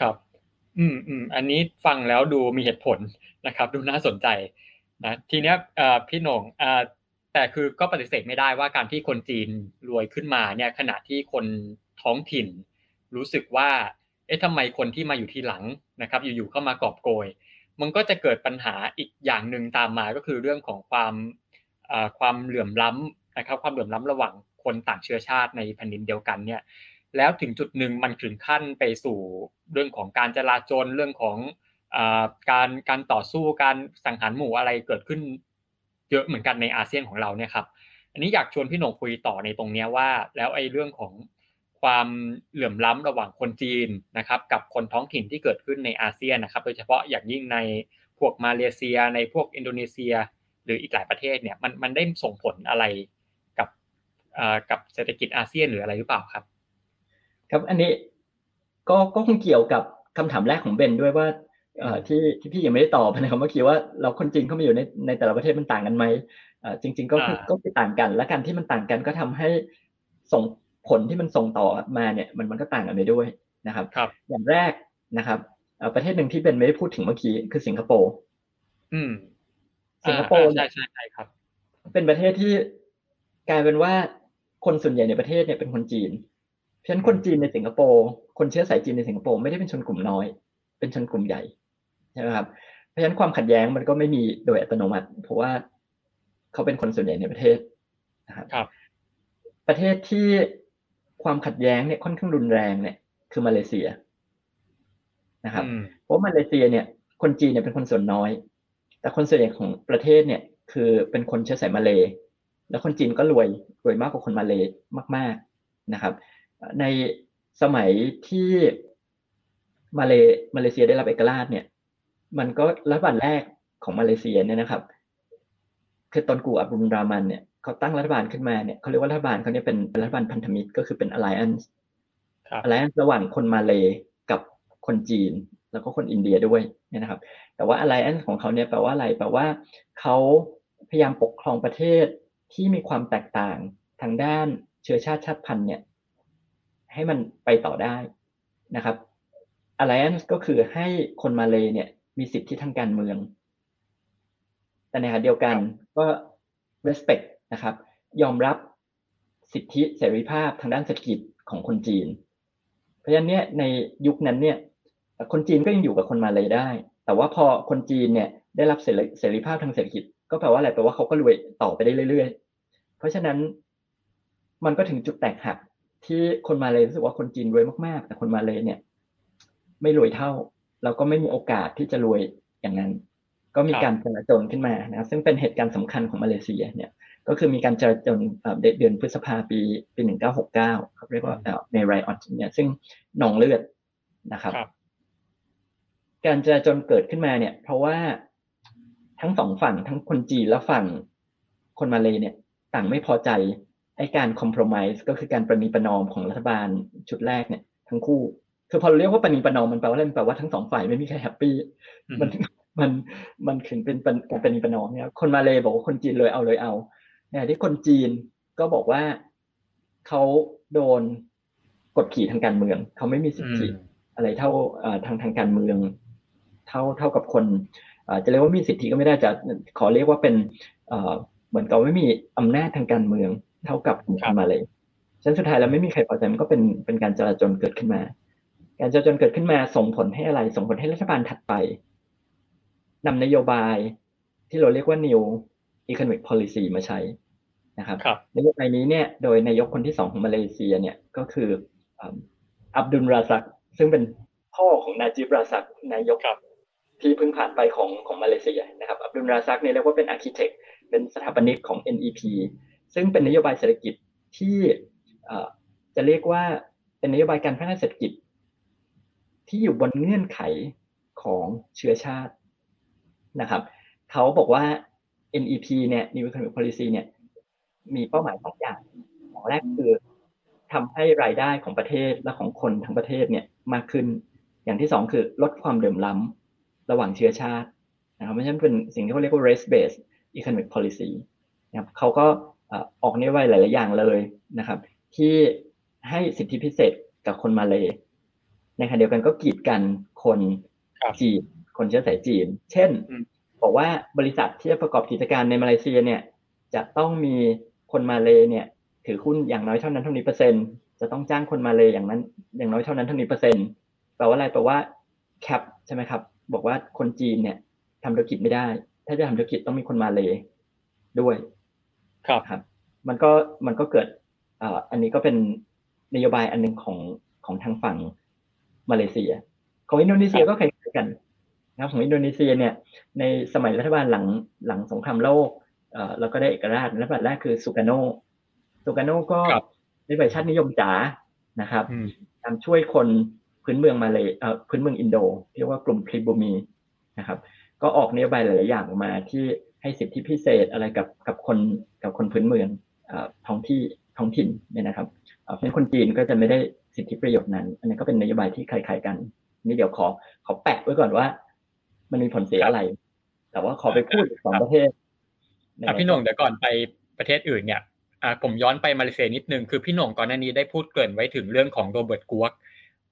ครับอันนี้ฟังแล้วดูมีเหตุผลนะครับดูน่าสนใจนะทีเนี้ยพี่หน่งแต่คือก็ปฏิเสธไม่ได้ว่าการที่คนจีนรวยขึ้นมาเนี่ยขณะที่คนท้องถิ่นรู้สึกว่าเอ๊ะทำไมคนที่มาอยู่ทีหลังนะครับอยู่ๆเข้ามากอบโกยมันก็จะเกิดปัญหาอีกอย่างหนึ่งตามมาก็คือเรื่องของความเหลื่อมล้ำนะครับความเหลื่อมล้ำระหว่างคนต่างเชื้อชาติในแผ่นดินเดียวกันเนี่ยแล้วถึงจุดหนึ่งมันถึงขั้นไปสู่เรื่องของการจลาจลเรื่องของ การต่อสู้การสังหารหมู่อะไรเกิดขึ้นเยอะเหมือนกันในอาเซียนของเราเนี่ยครับอันนี้อยากชวนพี่หน่งคุยต่อในตรงนี้ว่าแล้วไอ้เรื่องของความเหลื่อมล้ำระหว่างคนจีนนะครับกับคนท้องถิ่นที่เกิดขึ้นในอาเซียนนะครับโดยเฉพาะอย่างยิ่งในพวกมาเลเซียในพวกอินโดนีเซียหรืออีกหลายประเทศเนี่ยมันได้ส่งผลอะไรกับเศรษฐกิจอาเซียนหรืออะไรหรือเปล่าครับครับอันนี้ก็คงเกี่ยวกับคำถามแรกของเบนด้วยว่าที่พี่ยังไม่ได้ตอบนะครับเมื่อกี้ว่าเราคนจีนเข้ามาอยู่ในแต่ละประเทศมันต่างกันไหมจริงๆก็ต่างกันและการที่มันต่างกันก็ทำให้ส่งผลที่มันส่งต่อมาเนี่ยมันก็ต่างกันไปด้วยนะครับอย่างแรกนะครับประเทศหนึ่งที่เบนไม่ได้พูดถึงเมื่อกี้คือสิงคโปร์ใช่ครับเป็นประเทศที่กลายเป็นว่าคนส่วนใหญ่ในประเทศเนี่ยเป็นคนจีนเพราะฉะนั้นคนจีนในสิงคโปร์คนเชื้อสายจีนในสิงคโปร์ไม่ได้เป็นชนกลุ่มน้อยเป็นชนกลุ่มใหญ่ใช่ไหมครับเพราะฉะนั้นความขัดแย้งมันก็ไม่มีโดยอัตโนมัติเพราะว่าเขาเป็นคนส่วนใหญ่ในประเทศนะครับประเทศที่ความขัดแย้งเนี่ยค่อนข้างรุนแรงเนี่ยคือมาเลเซียนะครับเพราะมาเลเซียเนี่ยคนจีนเนี่ยเป็นคนส่วนน้อยแต่คนส่วนใหญ่ของประเทศเนี่ยคือเป็นคนเชื้อสายมาเลย์แล้วคนจีนก็รวยมากกว่าคนมาเลย์มากๆนะครับในสมัยที่มาเลเซียได้รับเอกราชเนี่ยมันก็รัฐบาลแรกของมาเลเซียเนี่ยนะครับคือตอนกูอับดุลรามันเนี่ยเขาตั้งรัฐบาลขึ้นมาเนี่ยเขาเรียกว่ารัฐบาลเขาเนี่ยเป็นรัฐบาลพันธมิตรก็คือเป็น alliance ระหว่างคนมาเลย์กับคนจีนแล้วก็คนอินเดียด้วยเนี่ยนะครับแต่ว่า alliance ของเขาเนี่ยแปลว่าอะไรแปลว่าเขาพยายามปกครองประเทศที่มีความแตกต่างทางด้านเชื้อชาติชาติพันธุ์เนี่ยให้มันไปต่อได้นะครับ alliance ก็คือให้คนมาเลย์เนี่ยมีสิทธิทางการเมืองแต่ในขณะเดียวกันก็ respect นะครับยอมรับสิทธิเสรีภาพทางด้านเศรษฐกิจของคนจีนเพราะฉะนั้นเนี่ยในยุคนั้นเนี่ยคนจีนก็ยังอยู่กับคนมาเลย์ได้แต่ว่าพอคนจีนเนี่ยได้รับเสรีภาพทางเศรษฐกิจก็แปลว่าอะไรแปลว่าเขาก็รวยต่อไปได้เรื่อยๆเพราะฉะนั้นมันก็ถึงจุดแตกหักที่คนมาเลย์รู้สึกว่าคนจีนรวยมากๆแต่คนมาเลย์เนี่ยไม่รวยเท่าแล้วก็ไม่มีโอกาสที่จะรวยอย่างนั้นก็มีการจลาจลขึ้นมานะครับซึ่งเป็นเหตุการณ์สำคัญของมาเลเซียเนี่ยก็คือมีการจลาจลเดือนพฤษภาคมปี1969ครับเรียกว่าในไรออตเนี่ยซึ่งหนองเลือดนะครับการจลาจลเกิดขึ้นมาเนี่ยเพราะว่าทั้งสองฝั่งทั้งคนจีนและฝั่งคนมาเลย์เนี่ยต่างไม่พอใจไอ้การคอมโพรไมซ์ก็คือการประนีประนอมของรัฐบาลชุดแรกเนี่ยทั้งคู่คือพอเราเรียกว่าประนีประนอมมันแปลว่าอะไรมันแปลว่าทั้งสองฝ่ายไม่มีใครแฮปปี้มันถึงเป็นการประนีประนอมเนี่ยคนมาเลย์บอกว่าคนจีนเลยเอาเนี่ยที่คนจีนก็บอกว่าเขาโดนกดขี่ทางการเมืองเขาไม่มีสิทธิอะไรเท่าทางการเมืองเท่ากับคนจะเรียกว่ามีสิทธิก็ไม่ได้จะขอเรียกว่าเป็นเหมือนกับไม่มีอำนาจทางการเมืองเท่ากับคนมาเลย์ฉะนั้นสุดท้ายแล้วไม่มีใครพอใจมันก็เป็นการจลาจลเกิดขึ้นมาการจลาจลเกิดขึ้นมาส่งผลให้อะไรส่งผลให้รัฐบาลถัดไปนำนโยบายที่เราเรียกว่า New Economic Policy มาใช้นะครับนโยบายนี้เนี่ยโดยนายกคนที่2ของมาเลเซียเนี่ยก็คืออับดุลราซักซึ่งเป็นพ่อของนาจิบราซักนายกที่เพิ่งผ่านไปของมาเลเซียนะครับอับดุลราซักเนี่ยเรียกว่าเป็นอาร์คิเทคเป็นสถาปนิกของ NEP ซึ่งเป็นนโยบายเศรษฐกิจที่จะเรียกว่าเป็นนโยบายการพัฒนาเศรษฐกิจที่อยู่บนเงื่อนไขของเชื้อชาตินะครับเขาบอกว่า NEP เนี่ย New Economic Policy เนี่ยมีเป้าหมาย2อย่างอย่างแรกคือทำให้รายได้ของประเทศและของคนทั้งประเทศเนี่ยมากขึ้นอย่างที่2คือลดความเหลื่อมล้ำระหว่างเชื้อชาตินะครับเพราะฉะนั้นเป็นสิ่งที่เขาเรียกว่า race based economic policy นะครับเขาก็ออกนโยบายหลายๆอย่างเลยนะครับที่ให้สิทธิพิเศษกับคนมาเลย์ในขณะเดียวกันก็กีดกันคนจีนคนเชื้อสายจีนเช่นบอกว่าบริษัทที่จะประกอบกิจการในมาเลเซียเนี่ยจะต้องมีคนมาเลย์เนี่ยถือหุ้นอย่างน้อยเท่านั้นเท่านี้เปอร์เซ็นต์จะต้องจ้างคนมาเลย์อย่างนั้นอย่างน้อยเท่านั้นเท่านี้เปอร์เซ็นต์แปลว่าอะไรแปลว่าแคปใช่ไหมครับบอกว่าคนจีนเนี่ยทำธุรกิจไม่ได้ถ้าจะทำธุรกิจต้องมีคนมาเลย์ด้วยครับมันก็เกิดอันนี้ก็เป็นนโยบายอันนึงของทางฝั่งมาเลเซียของอินโดนีเซียก็คล้ายๆกัน นะครับของอินโดนีเซียเนี่ยในสมัยรัฐบาลหลังสงครามโลกเราก็ได้เอกราชรัฐบาลแรกคือสุการโนก็ได้ใบชาตินิยมจ๋านะครับตามช่วยคนพื้นเมืองอินโดเรียกว่ากลุ่มพรีบูมีนะครับก็ออกนโยบายหลายอย่างมาที่ให้สิทธิพิเศษอะไรกับคนพื้นเมืองท้องถิ่นเนี่ยนะครับเพราะฉะนั้นคนจีนก็จะไม่ได้สิทธิประโยชน์นั้นอันนี้ก็เป็นนโยบายที่คล้ายๆกันนี่เดี๋ยวขอแปะไว้ก่อนว่ามันมีผลเสียอะไรแต่ว่าขอไปพูดสองประเทศพี่หน่งเดี๋ยวก่อนไปประเทศอื่นเนี่ยผมย้อนไปมาเลเซียนิดนึงคือพี่หน่งก่อนหน้านี้ได้พูดเกริ่นไว้ถึงเรื่องของโรเบิร์ตกัวก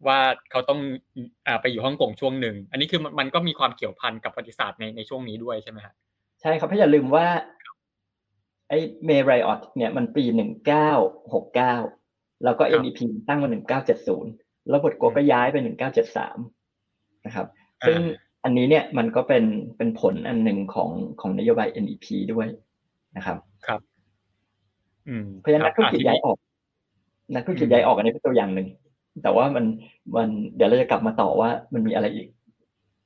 ว่าเขาต้องไปอยู่ฮ่องกงช่วงหนึ่งอันนี้คือมันก็มีความเกี่ยวพันกับประวัติศาสตร์ในช่วงนี้ด้วยใช่ไหมครับใช่ครับอย่าลืมว่าไอ้เมย์ไรออตเนี่ยมันปี1969แล้วก็ NEP ตั้งมา1970แล้วบทกฎก็ย้ายไป1973นะครับซึ่งอันนี้เนี่ยมันก็เป็นผลอันหนึ่งของนโยบาย NEP ด้วยนะครับครับเพราะฉะนั้นนักธุรกิจย้ายออกอันนี้เป็นตัวอย่างหนึ่งแต่ว่ามันเดี๋ยวเราจะกลับมาต่อว่ามันมีอะไรอีก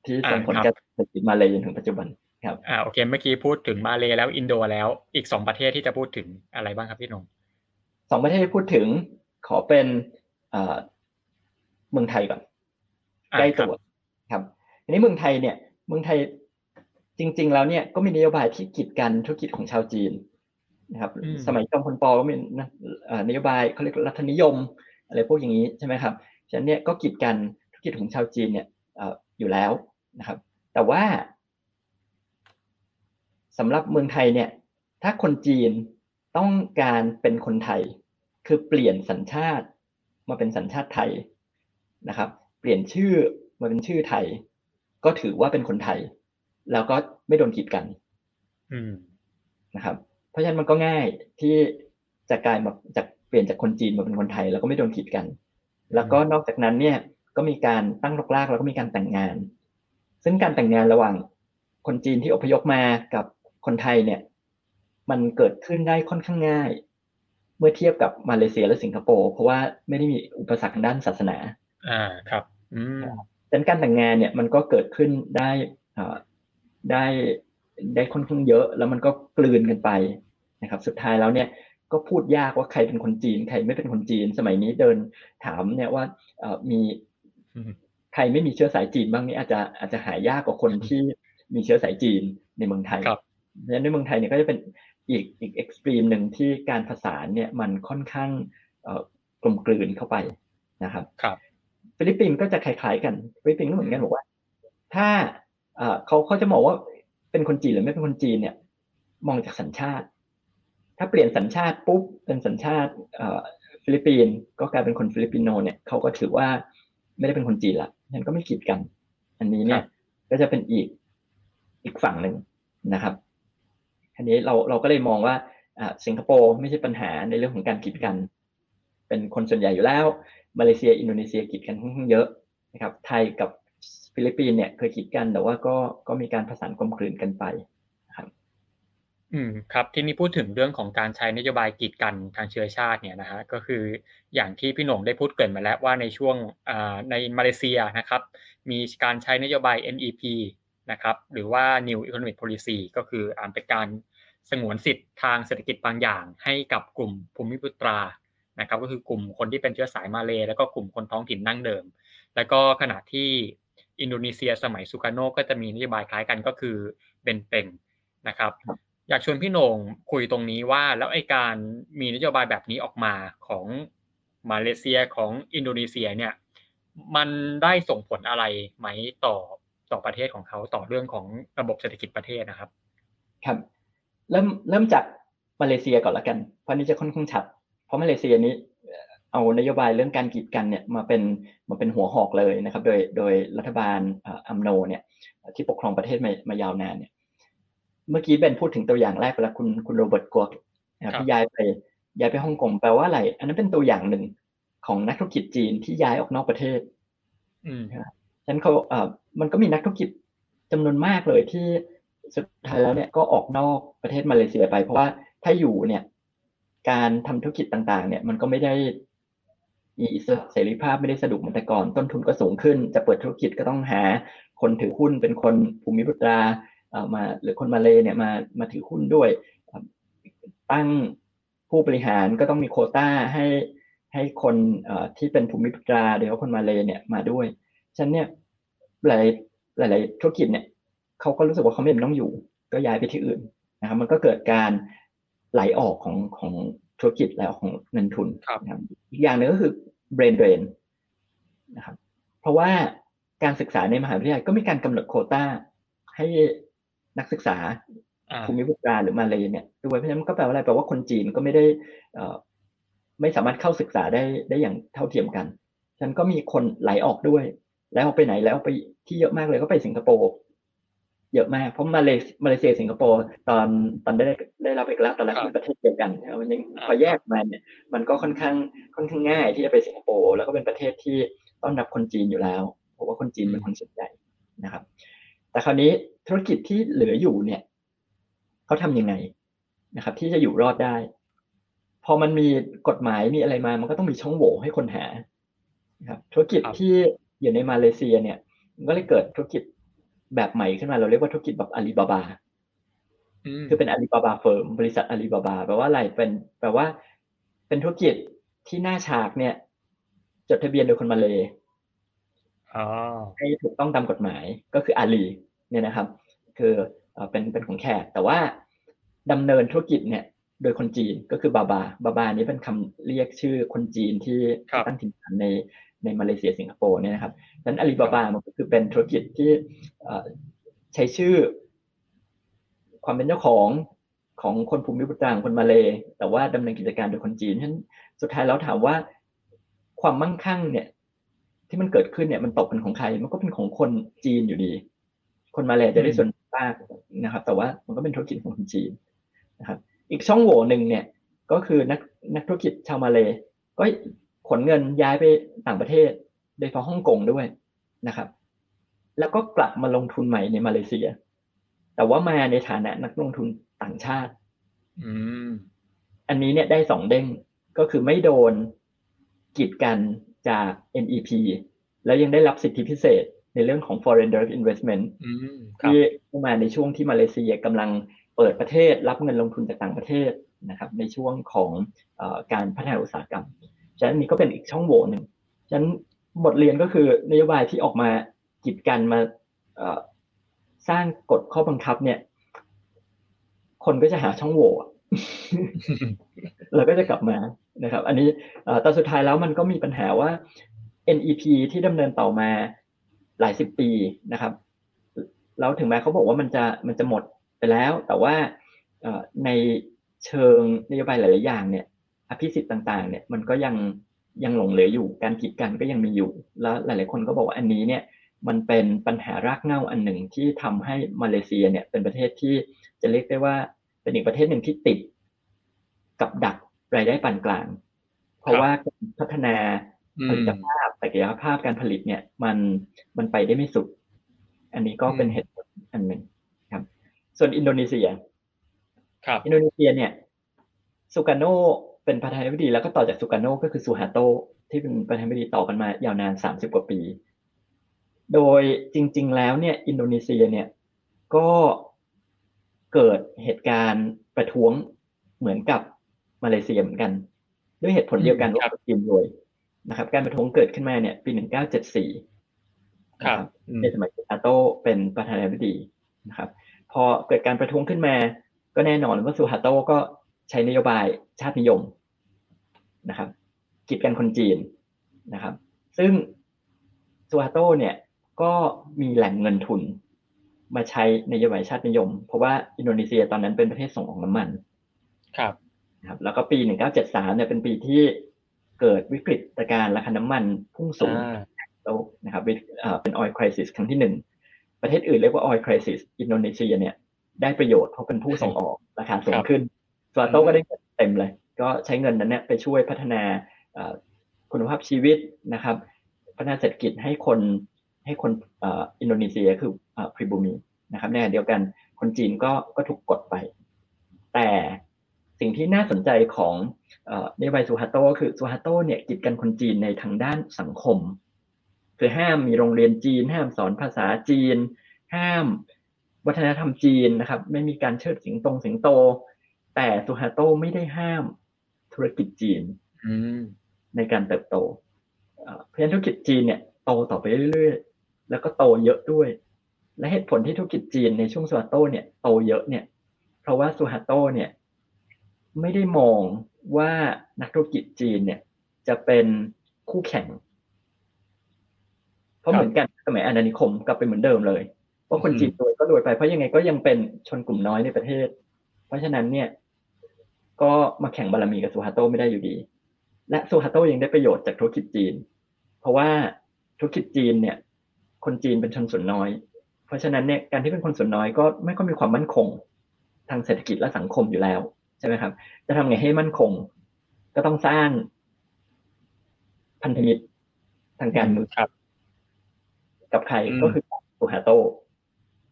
ที่ส่งผลกับเศรษฐกิจมาเลย์จนถึงปัจจุบันครับโอเคเมื่อกี้พูดถึงมาเลย์แล้วอินโดแล้วอีก2ประเทศที่จะพูดถึงอะไรบ้างครับพี่นง2ประเทศที่พูดถึงขอเป็นเมืองไทยก่อนใกล้ตัวครับทีนี้เมืองไทยจริงๆแล้วเนี่ยก็มีนโยบายที่กีดกันธุรกิจของชาวจีนนะครับสมัยจอมพลป.ก็มีนโยบายเขาเรียกรัฐนิยมอะไรพวกอย่างนี้ใช่ไหมครับฉะนั้นเนี่ยก็กีดกันธุรกิจของชาวจีนเนี่ยอยู่แล้วนะครับแต่ว่าสำหรับเมืองไทยเนี่ยถ้าคนจีนต้องการเป็นคนไทยคือเปลี่ยนสัญชาติมาเป็นสัญชาติไทยนะครับเปลี่ยนชื่อมาเป็นชื่อไทยก็ถือว่าเป็นคนไทยแล้วก็ไม่โดนกีดกันนะครับเพราะฉะนั้นมันก็ง่ายที่จะกลายมาจากเปลี่ยนจากคนจีนมาเป็นคนไทยแล้วก็ไม่โดนกีดกันแล้วก็นอกจากนั้นเนี่ยก็มีการตั้งรกรากแล้วก็มีการแต่งงานซึ่งการแต่งงานระหว่างคนจีนที่อพยพมากับคนไทยเนี่ยมันเกิดขึ้นได้ค่อนข้างง่ายเมื่อเทียบกับมาเลเซียและสิงคโปร์เพราะว่าไม่ได้มีอุปสรรคด้านศาสนาครับดังนั้นการแต่งงานเนี่ยมันก็เกิดขึ้นได้ค่อนข้างเยอะแล้วมันก็กลืนกันไปนะครับสุดท้ายแล้วเนี่ยก็พูดยากว่าใครเป็นคนจีนใครไม่เป็นคนจีนสมัยนี้เดินถามเนี่ยว่ามีใครไม่มีเชื้อสายจีนบ้างนี่อาจจะหายากกว่าคนที่มีเชื้อสายจีนในเมืองไทยครับในเมืองไทยเนี่ยก็จะเป็นอีกเอ็กซ์ตรีมนึงที่การผสานเนี่ยมันค่อนข้างกลมกลืนเข้าไปนะครับครับฟิลิปปินส์ก็จะคล้ายๆกันฟิลิปปินส์ก็เหมือนกันบอกว่าถ้าเขาจะมองว่าเป็นคนจีนหรือไม่เป็นคนจีนเนี่ยมองจากสัญชาติถ้าเปลี่ยนสัญชาติปุ๊บเป็นสัญชาติฟิลิปปินส์ก็กลายเป็นคนฟิลิปปิโนเนี่ยเขาก็ถือว่าไม่ได้เป็นคนจีนละงั้นก็ไม่กีดกันอันนี้เนี่ยก็จะเป็นอีกฝั่งนึงนะครับอันนี้เราก็เลยมองว่าสิงคโปร์ไม่ใช่ปัญหาในเรื่องของการกีดกันเป็นคนส่วนใหญ่อยู่แล้วมาเลเซียอินโดนีเซียกีดกันค่อนข้างเยอะนะครับไทยกับฟิลิปปินส์เนี่ยเคยกีดกันแต่ว่าก็มีการผสานกลมกลืนกันไปครับที่นี่พูดถึงเรื่องของการใช้นโยบายกีดกันทางเชื้อชาติเนี่ยนะฮะก็คืออย่างที่พี่หน่งได้พูดเกริ่นมาแล้วว่าในช่วงในมาเลเซียนะครับมีการใช้นโยบาย NEP นะครับหรือว่า New Economic Policy ก็คือเป็นการสงวนสิทธิ์ทางเศรษฐกิจบางอย่างให้กับกลุ่มภูมิปุตรานะครับก็คือกลุ่มคนที่เป็นเชื้อสายมาเลย์แล้วก็กลุ่มคนท้องถิ่นดั้งเดิมแล้วก็ขณะที่อินโดนีเซียสมัยสุการโนก็จะมีนโยบายคล้ายกันก็คือเป็นนะครับอยากชวนพี่โหน่งคุยตรงนี้ว่าแล้วไอ้การมีนโยบายแบบนี้ออกมาของมาเลเซียของอินโดนีเซียเนี่ยมันได้ส่งผลอะไรไหมต่อประเทศของเขาต่อเรื่องของระบบเศรษฐกิจประเทศนะครับครับเริ่มจากมาเลเซียก่อนละกันเพราะนี่จะค่อนข้างชัดเพราะมาเลเซียนี้เอานโยบายเรื่องการกีดกันเนี่ยมาเป็นหัวหอกเลยนะครับโดยรัฐบาลอัมโนเนี่ยที่ปกครองประเทศมายาวนานเนี่ยเมื่อกี้เบนพูดถึงตัวอย่างแรกไปแล้วคุณโรเบิร์ตกัวกที่ย้ายไปฮ่องกงแปลว่าอะไรอันนั้นเป็นตัวอย่างหนึ่งของนักธุรกิจจีนที่ย้ายออกนอกประเทศฉะนั้นเขามันก็มีนักธุรกิจจำนวนมากเลยที่สุดท้ายแล้วเนี่ยก็ออกนอกประเทศมาเลเซียไปเพราะว่าถ้าอยู่เนี่ยการทำธุรกิจต่างๆเนี่ยมันก็ไม่ได้ อิสระเสรีภาพไม่ได้สะดวกเหมือนแต่ก่อนต้นทุนก็สูงขึ้นจะเปิดธุรกิจก็ต้องหาคนถือหุ้นเป็นคนภูมิปัญญามาหรือคนมาเลเนี่ยมาถือหุ้นด้วยตั้งผู้บริหารก็ต้องมีโควต้าให้คนที่เป็นภูมิปัญญาเดี๋ยวคนมาเลเนี่ยมาด้วยฉะนั้นเนี่ยหลายธุรกิจเนี่ยเขาก็รู้สึกว่าเขาไม่ต้องอยู่ก็ย้ายไปที่อื่นนะครับมันก็เกิดการไหลออกของธุรกิจแล้วของเงินทุนนะครับอีกอย่างหนึ่งก็คือ brain drain นะครับเพราะว่าการศึกษาในมหาวิทยาลัยก็มีการกำหนดโควต้าให้นักศึกษาภูมิปัญญาหรือมาเลเนี่ยด้วยเพราะฉะนั้นก็แปลว่าอะไรแปลว่าคนจีนก็ไม่สามารถเข้าศึกษาได้อย่างเท่าเทียมกันฉะนั้นก็มีคนไหลออกด้วยแล้วไปไหนแล้วไปที่เยอะมากเลยก็ไปสิงคโปร์เยอะมากเพราะมาเลเซียสิงคโปร์ตอนได้รับเอกลักษณ์ตอนแรกเป็นประเทศเดียวกันมันยังพอแยกมาเนี่ยมันก็ค่อนข้างง่ายที่จะไปสิงคโปร์แล้วก็เป็นประเทศที่ต้อนรับคนจีนอยู่แล้วเพราะว่าคนจีนเป็นคนส่วนใหญ่นะครับแต่คราวนี้ธุรกิจที่เหลืออยู่เนี่ยเขาทำยังไงนะครับที่จะอยู่รอดได้พอมันมีกฎหมายมีอะไรมามันก็ต้องมีช่องโหว่ให้คนหานะครับธุรกิจที่อยู่ในมาเลเซียเนี่ยก็เลยเกิดธุรกิจแบบใหม่ขึ้นมาเราเรียกว่าธุรกิจแบบอาลีบาบาคือเป็นอาลีบาบาเฟิร์มบริษัทอาลีบาบาแปลว่าอะไรเป็นแปลว่าเป็นธุรกิจที่หน้าฉากเนี่ยจดทะเบียนโดยคนมาเลให้ถูกต้องตามกฎหมายก็คืออาลีเนี่ยนะครับคือเป็นของแขกแต่ว่าดำเนินธุรกิจเนี่ยโดยคนจีนก็คือบาบานี้เป็นคำเรียกชื่อคนจีนที่ตั้งถิ่นฐานในมาเลเซียสิงคโปร์เนี่ยนะครับฉะนั้นอาลีบาบามันก็คือเป็นธุรกิจที่ใช้ชื่อความเป็นเจ้าของคนภูมิปัญญาของคนมาเลแต่ว่าดำเนินกิจการโดยคนจีนฉะนั้นสุดท้ายแล้วถามว่าความมั่งคั่งเนี่ยที่มันเกิดขึ้นเนี่ยมันตกเป็นของใครมันก็เป็นของคนจีนอยู่ดีคนมาเลจะได้ส่วนมากนะครับแต่ว่ามันก็เป็นธุรกิจของคนจีนนะครับอีกช่องโหว่หนึ่งเนี่ยก็คือนักธุรกิจชาวมาเลก็ขนเงินย้ายไปต่างประเทศโดยเฉพาะฮ่องกงด้วยนะครับแล้วก็กลับมาลงทุนใหม่ในมาเลเซียแต่ว่ามาในฐานะนักลงทุนต่างชาติอันนี้เนี่ยได้สองเด้งก็คือไม่โดนกีดกันจาก NEP แล้วยังได้รับสิทธิพิเศษในเรื่องของ Foreign Direct Investment ที่มาในช่วงที่มาเลเซียกำลังเปิดประเทศรับเงินลงทุนจากต่างประเทศนะครับในช่วงของการพัฒนาอุตสาหกรรมฉะนั้นนี่ก็เป็นอีกช่องโหว่หนึ่งฉะนั้นบทเรียนก็คือนโยบายที่ออกมากีดกันมาสร้างกฎข้อบังคับเนี่ยคนก็จะหาช่องโหว่ แล้วก็จะกลับมานะครับอันนี้แต่สุดท้ายแล้วมันก็มีปัญหาว่า NEP ที่ดำเนินต่อมาหลายสิบปีนะครับแล้วถึงแม้เขาบอกว่ามันจะหมดไปแล้วแต่ว่าในเชิงนโยบายหลายๆอย่างเนี่ยอภิสิทธิ์ต่างๆเนี่ยมันก็ยังหลงเหลืออยู่การกีดกันก็ยังมีอยู่แล้วหลายๆคนก็บอกว่าอันนี้เนี่ยมันเป็นปัญหารากเหง้าอันหนึ่งที่ทำให้มาเลเซียเนี่ยเป็นประเทศที่จะเรียกได้ว่าเป็นอีกประเทศหนึ่งที่ติดกับดักรายได้ปานกลางเพราะว่าการพัฒนาผลิตภาพศักยภาพการผลิตเนี่ยมันไปได้ไม่สุดอันนี้ก็เป็นเหตุผลอันหนึ่งครับส่วนอินโดนีเซียอินโดนีเซียเนี่ยซูการ์โนเป็นประธานาธิบดีแล้วก็ต่อจากซูการ์โนก็คือซูฮาโตที่เป็นประธานาธิบดีต่อกันมายาวนาน30กว่าปีโดยจริงๆแล้วเนี่ยอินโดนีเซียเนี่ยก็เกิดเหตุการณ์ประท้วงเหมือนกับมาเลเซียเหมือนกันด้วยเหตุผลเดียวกันว่าจีนรวยนะครับการประท้วงเกิดขึ้นมาเนี่ยปี1974ครับในสมัยซูฮาโตเป็นประธานาธิบดีนะครับพอเกิดการประท้วงขึ้นมาก็แน่นอนว่าซูฮาโตก็ใช้นโยบายชาตินิยมนะครับกีดกันคนจีนนะครับซึ่งซูฮาโตเนี่ยก็มีแหล่งเงินทุนมาใช้นโยบายชาตินิยมเพราะว่าอินโดนีเซียตอนนั้นเป็นประเทศส่งออกน้ำมันครับนะครับแล้วก็ปี1973เนี่ยเป็นปีที่เกิดวิกฤตการณ์ราคาน้ำมันพุ่งสูงนะครับเป็น oil crisis ครั้งที่1ประเทศอื่นเรียกว่า oil crisis อินโดนีเซียเนี่ยได้ประโยชน์เพราะเป็นผู้ส่งออกราคาสูงขึ้นซูฮาโตก็ได้เงินเต็มเลยก็ใช้เงินนั้นเนี่ยไปช่วยพัฒนาคุณภาพชีวิตนะครับพัฒนาเศรษฐกิจให้คนอินโดนีเซียคือพรีบูมีนะครับในขณะเดียวกันคนจีนก็ถูกกดไปแต่ สิ่งที่น่าสนใจของนโยบายซูฮาโต้คือซูฮาโต้เนี่ยกีดกันคนจีนในทางด้านสังคมคือห้ามมีโรงเรียนจีนห้ามสอนภาษาจีนห้ามวัฒนธรรมจีนนะครับไม่มีการเชิดสิงโตแต่ซูฮาโต้ไม่ได้ห้ามธุรกิจจีนในการเติบโตเพราะฉะนั้นธุรกิจจีนเนี่ยโตต่อไปเรื่อยๆแล้วก็โตเยอะด้วยและเหตุผลที่ธุรกิจจีนในช่วงซูฮาโต้เนี่ยโตเยอะเนี่ยเพราะว่าซูฮาโต้เนี่ยไม่ได้มองว่านักธุรกิจจีนเนี่ยจะเป็นคู่แข่งเพราะเหมือนกันสมัยอาณานิคมกลับไปเหมือนเดิมเลยว่าคนจีนรวยก็รวยไปเพราะยังไงก็ยังเป็นชนกลุ่มน้อยในประเทศเพราะฉะนั้นเนี่ยก็มาแข่งบารมีกับซูฮาโต้ไม่ได้อยู่ดีและซูฮาโต้ยังได้ประโยชน์จากธุรกิจจีนเพราะว่าธุรกิจจีนเนี่ยคนจีนเป็นชนส่วนน้อยเพราะฉะนั้นเนี่ยการที่เป็นคนส่วนน้อยก็ไม่ค่อยมีความมั่นคงทางเศรษฐกิจและสังคมอยู่แล้วใช่ไหมครับจะทำไงให้มั่นคงก็ต้องสร้างพันธมิตรทางการเมืองกับใครก็คือซูฮาโต้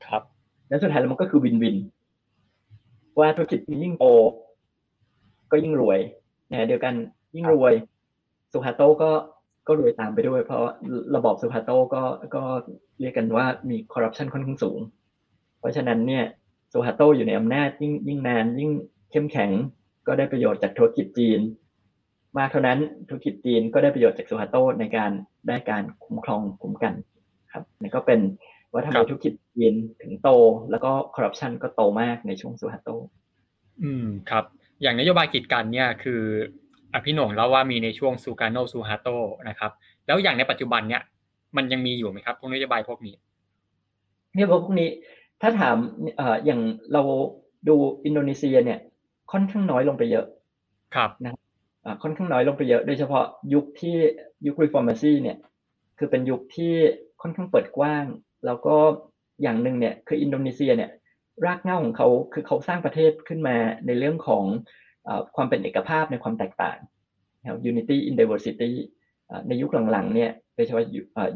ครับแล้วสุดท้ายแล้วมันก็คือวินวินว่าธุรกิจยิ่งโตก็ยิ่งรวยนะเดียวกันยิ่งรวยซูฮาโต้ก็รวยตามไปด้วยเพราะระบอบซูฮาโต้ก็เรียกกันว่ามีคอร์รัปชันค่อนข้างสูงเพราะฉะนั้นเนี่ยซูฮาโต้อยู่ในอำนาจยิ่งนานยิ่งเข้มแข็งก็ได้ประโยชน์จากธุรกิจจีนมากเท่านั้นธุรกิจจีนก็ได้ประโยชน์จากซูฮาโต้ในการได้การคุ้มครองคุ้มกันครับนี่ก็เป็นว่าทำไมธุรกิจจีนถึงโตแล้วก็คอร์รัปชันก็โตมากในช่วงซูฮาโต้ครับอย่างนโยบายกีดกันเนี่ยคือพี่หน่งเล่าว่ามีในช่วงซูการโนซูฮาโต้นะครับแล้วอย่างในปัจจุบันเนี่ยมันยังมีอยู่ไหมครับพวกนโยบายพวกนี้เนี่ยพวกนี้ถ้าถามอย่างเราดูอินโดนีเซียเนี่ยค่อนข้างน้อยลงไปเยอะครับนะค่อนข้างน้อยลงไปเยอะโดยเฉพาะยุค reformasi เนี่ยคือเป็นยุคที่ค่อนข้างเปิดกว้างแล้วก็อย่างนึงเนี่ยคืออินโดนีเซียเนี่ยรากเหง้าของเขาคือเขาสร้างประเทศขึ้นมาในเรื่องของความเป็นเอกภาพในความแตกต่างนะครับ unity in diversity ในยุคหลังๆเนี่ยโดยเฉพาะ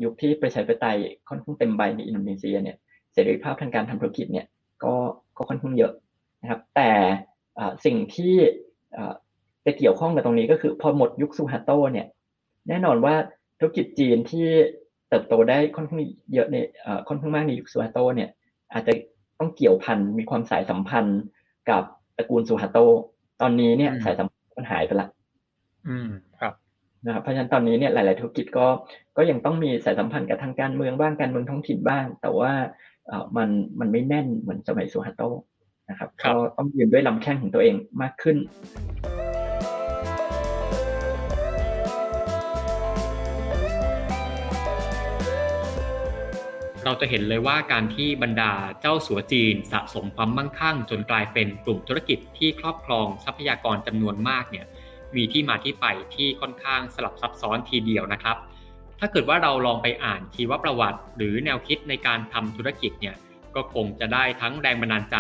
ยุคที่ประชาธิปไตยค่อนข้างเต็มใบในอินโดนีเซียเนี่ยเสรีภาพทางการทำธุรกิจเนี่ยก็ค่อนข้างเยอะนะครับแต่สิ่งที่จะเกี่ยวข้องกับตรงนี้ก็คือพอหมดยุคซูฮาโต้เนี่ยแน่นอนว่าธุรกิจจีนที่เติบโตได้ค่อนข้างเยอะในค่อนข้างมากในยุคซูฮาโต้เนี่ยอาจจะต้องเกี่ยวพันมีความสายสัมพันธ์กับตระกูลซูฮาโต้ตอนนี้เนี่ยสายสัมพันธ์มันหายไปละครับนะครับเพราะฉะนั้นตอนนี้เนี่ยหลายๆธุรกิจก็ยังต้องมีสายสัมพันธ์กับทางการเมืองบ้างการเมืองท้องถิ่นบ้างแต่ว่ามันไม่แน่นเหมือนสมัยซูฮาโต้นะครับก็ต้องยืนด้วยลำแข้งของตัวเองมากขึ้นเราจะเห็นเลยว่าการที่บรรดาเจ้าสัวจีนสะสมความมั่งคั่งจนกลายเป็นกลุ่มธุรกิจที่ครอบครองทรัพยากรจำนวนมากเนี่ยมีที่มาที่ไปที่ค่อนข้างสลับซับซ้อนทีเดียวนะครับถ้าเกิดว่าเราลองไปอ่านชีวประวัติหรือแนวคิดในการทำธุรกิจเนี่ยก็คงจะได้ทั้งแรงบันดาลใจ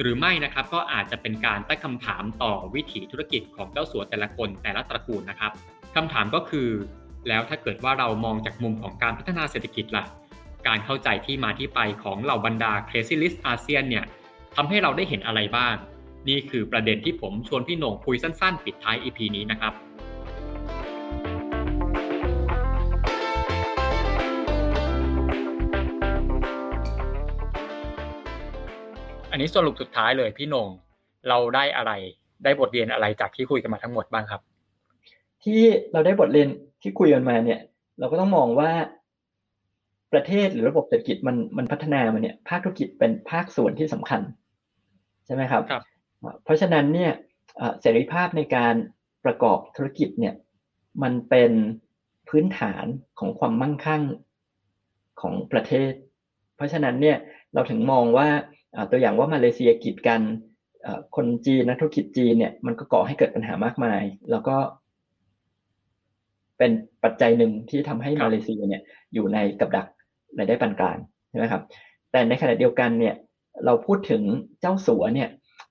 หรือไม่นะครับก็อาจจะเป็นการตั้งคำถามต่อวิถีธุรกิจของเจ้าสัวแต่ละคนแต่ละตระกูลนะครับคำถามก็คือแล้วถ้าเกิดว่าเรามองจากมุมของการพัฒนาเศรษฐกิจล่ะการเข้าใจที่มาที่ไปของเหล่าบรรดา Crazy List ASEAN เนี่ยทำให้เราได้เห็นอะไรบ้างนี่คือประเด็นที่ผมชวนพี่หน่งคุยสั้นๆปิดท้าย EP นี้นะครับอันนี้สรุปสุดท้ายเลยพี่หน่งเราได้อะไรได้บทเรียนอะไรจากที่คุยกันมาทั้งหมดบ้างครับที่เราได้บทเรียนที่คุยกันมาเนี่ยเราก็ต้องมองว่าประเทศหรือระบบเศรษฐกิจมันพัฒนามาเนี่ยภาคธุรกิจเป็นภาคส่วนที่สำคัญใช่ไหมครับเพราะฉะนั้นเนี่ยเสรีภาพในการประกอบธุรกิจเนี่ยมันเป็นพื้นฐานของความมั่งคั่งของประเทศเพราะฉะนั้นเนี่ยเราถึงมองว่าตัวอย่างว่ามาเลเซียกีดกันคนจีนนักธุรกิจจีนเนี่ยมันก็ก่อให้เกิดปัญหามากมายแล้วก็เป็นปัจจัยหนึ่งที่ทำให้มาเลเซียเนี่ยอยู่ในกับดักรายได้ปานกลางใช่ไหมครับแต่ในขณะเดียวกันเนี่ยเราพูดถึงเจ้าสัวเนี่ย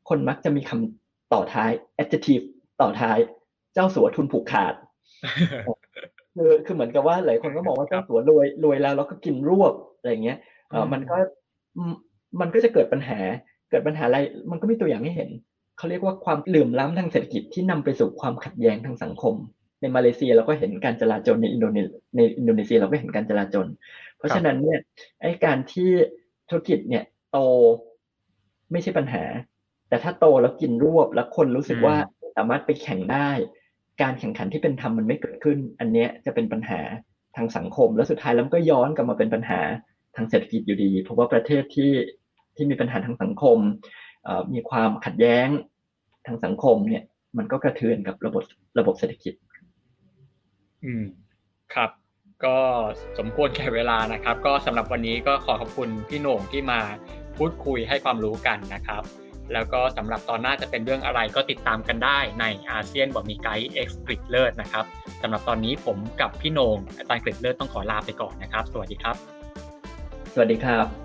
คนมักจะมีคำต่อท้าย adjective ต่อท้ายเจ้าสัวทุนผูกขาด คือเหมือนกับว่าหลายคนก็มองว่าเจ้าสัวรวยแล้วก็กินรวบอะไรอย่างเงี้ยมันก็จะเกิดปัญหาอะไรมันก็มีตัวอย่างให้เห็น เขาเรียกว่าความเหลื่อมล้ำทางเศรษฐกิจที่นำไปสู่ความขัดแย้งทางสังคมในมาเลเซียเราก็เห็นการจลาจลในอินโดนีเซียเราก็เห็นการจลาจลเพราะฉะนั้นเนี่ยไอ้การที่ธุรกิจเนี่ยโตไม่ใช่ปัญหาแต่ถ้าโตแล้วกินรวบแล้วคนรู้สึกว่าสามารถไปแข่งได้การแข่งขันที่เป็นธรรมมันไม่เกิดขึ้นอันเนี้ยจะเป็นปัญหาทางสังคมแล้วสุดท้ายแล้วก็ย้อนกลับมาเป็นปัญหาทางเศรษฐกิจอยู่ดีเพราะว่าประเทศที่มีปัญหาทางสังคมมีความขัดแย้งทางสังคมเนี่ยมันก็กระเทือนกับระบบเศรษฐกิจครับก็สมควรแก่เวลานะครับก็สำหรับวันนี้ก็ขอขอบคุณพี่โหน่งที่มาพูดคุยให้ความรู้กันนะครับแล้วก็สำหรับตอนหน้าจะเป็นเรื่องอะไรก็ติดตามกันได้ในอาเซียนบ่มีไกด์เอ็กซ์กริดเลิศนะครับสำหรับตอนนี้ผมกับพี่โหน่งอาจารย์กริดเลิศต้องขอลาไปก่อนนะครับสวัสดีครับสวัสดีครับ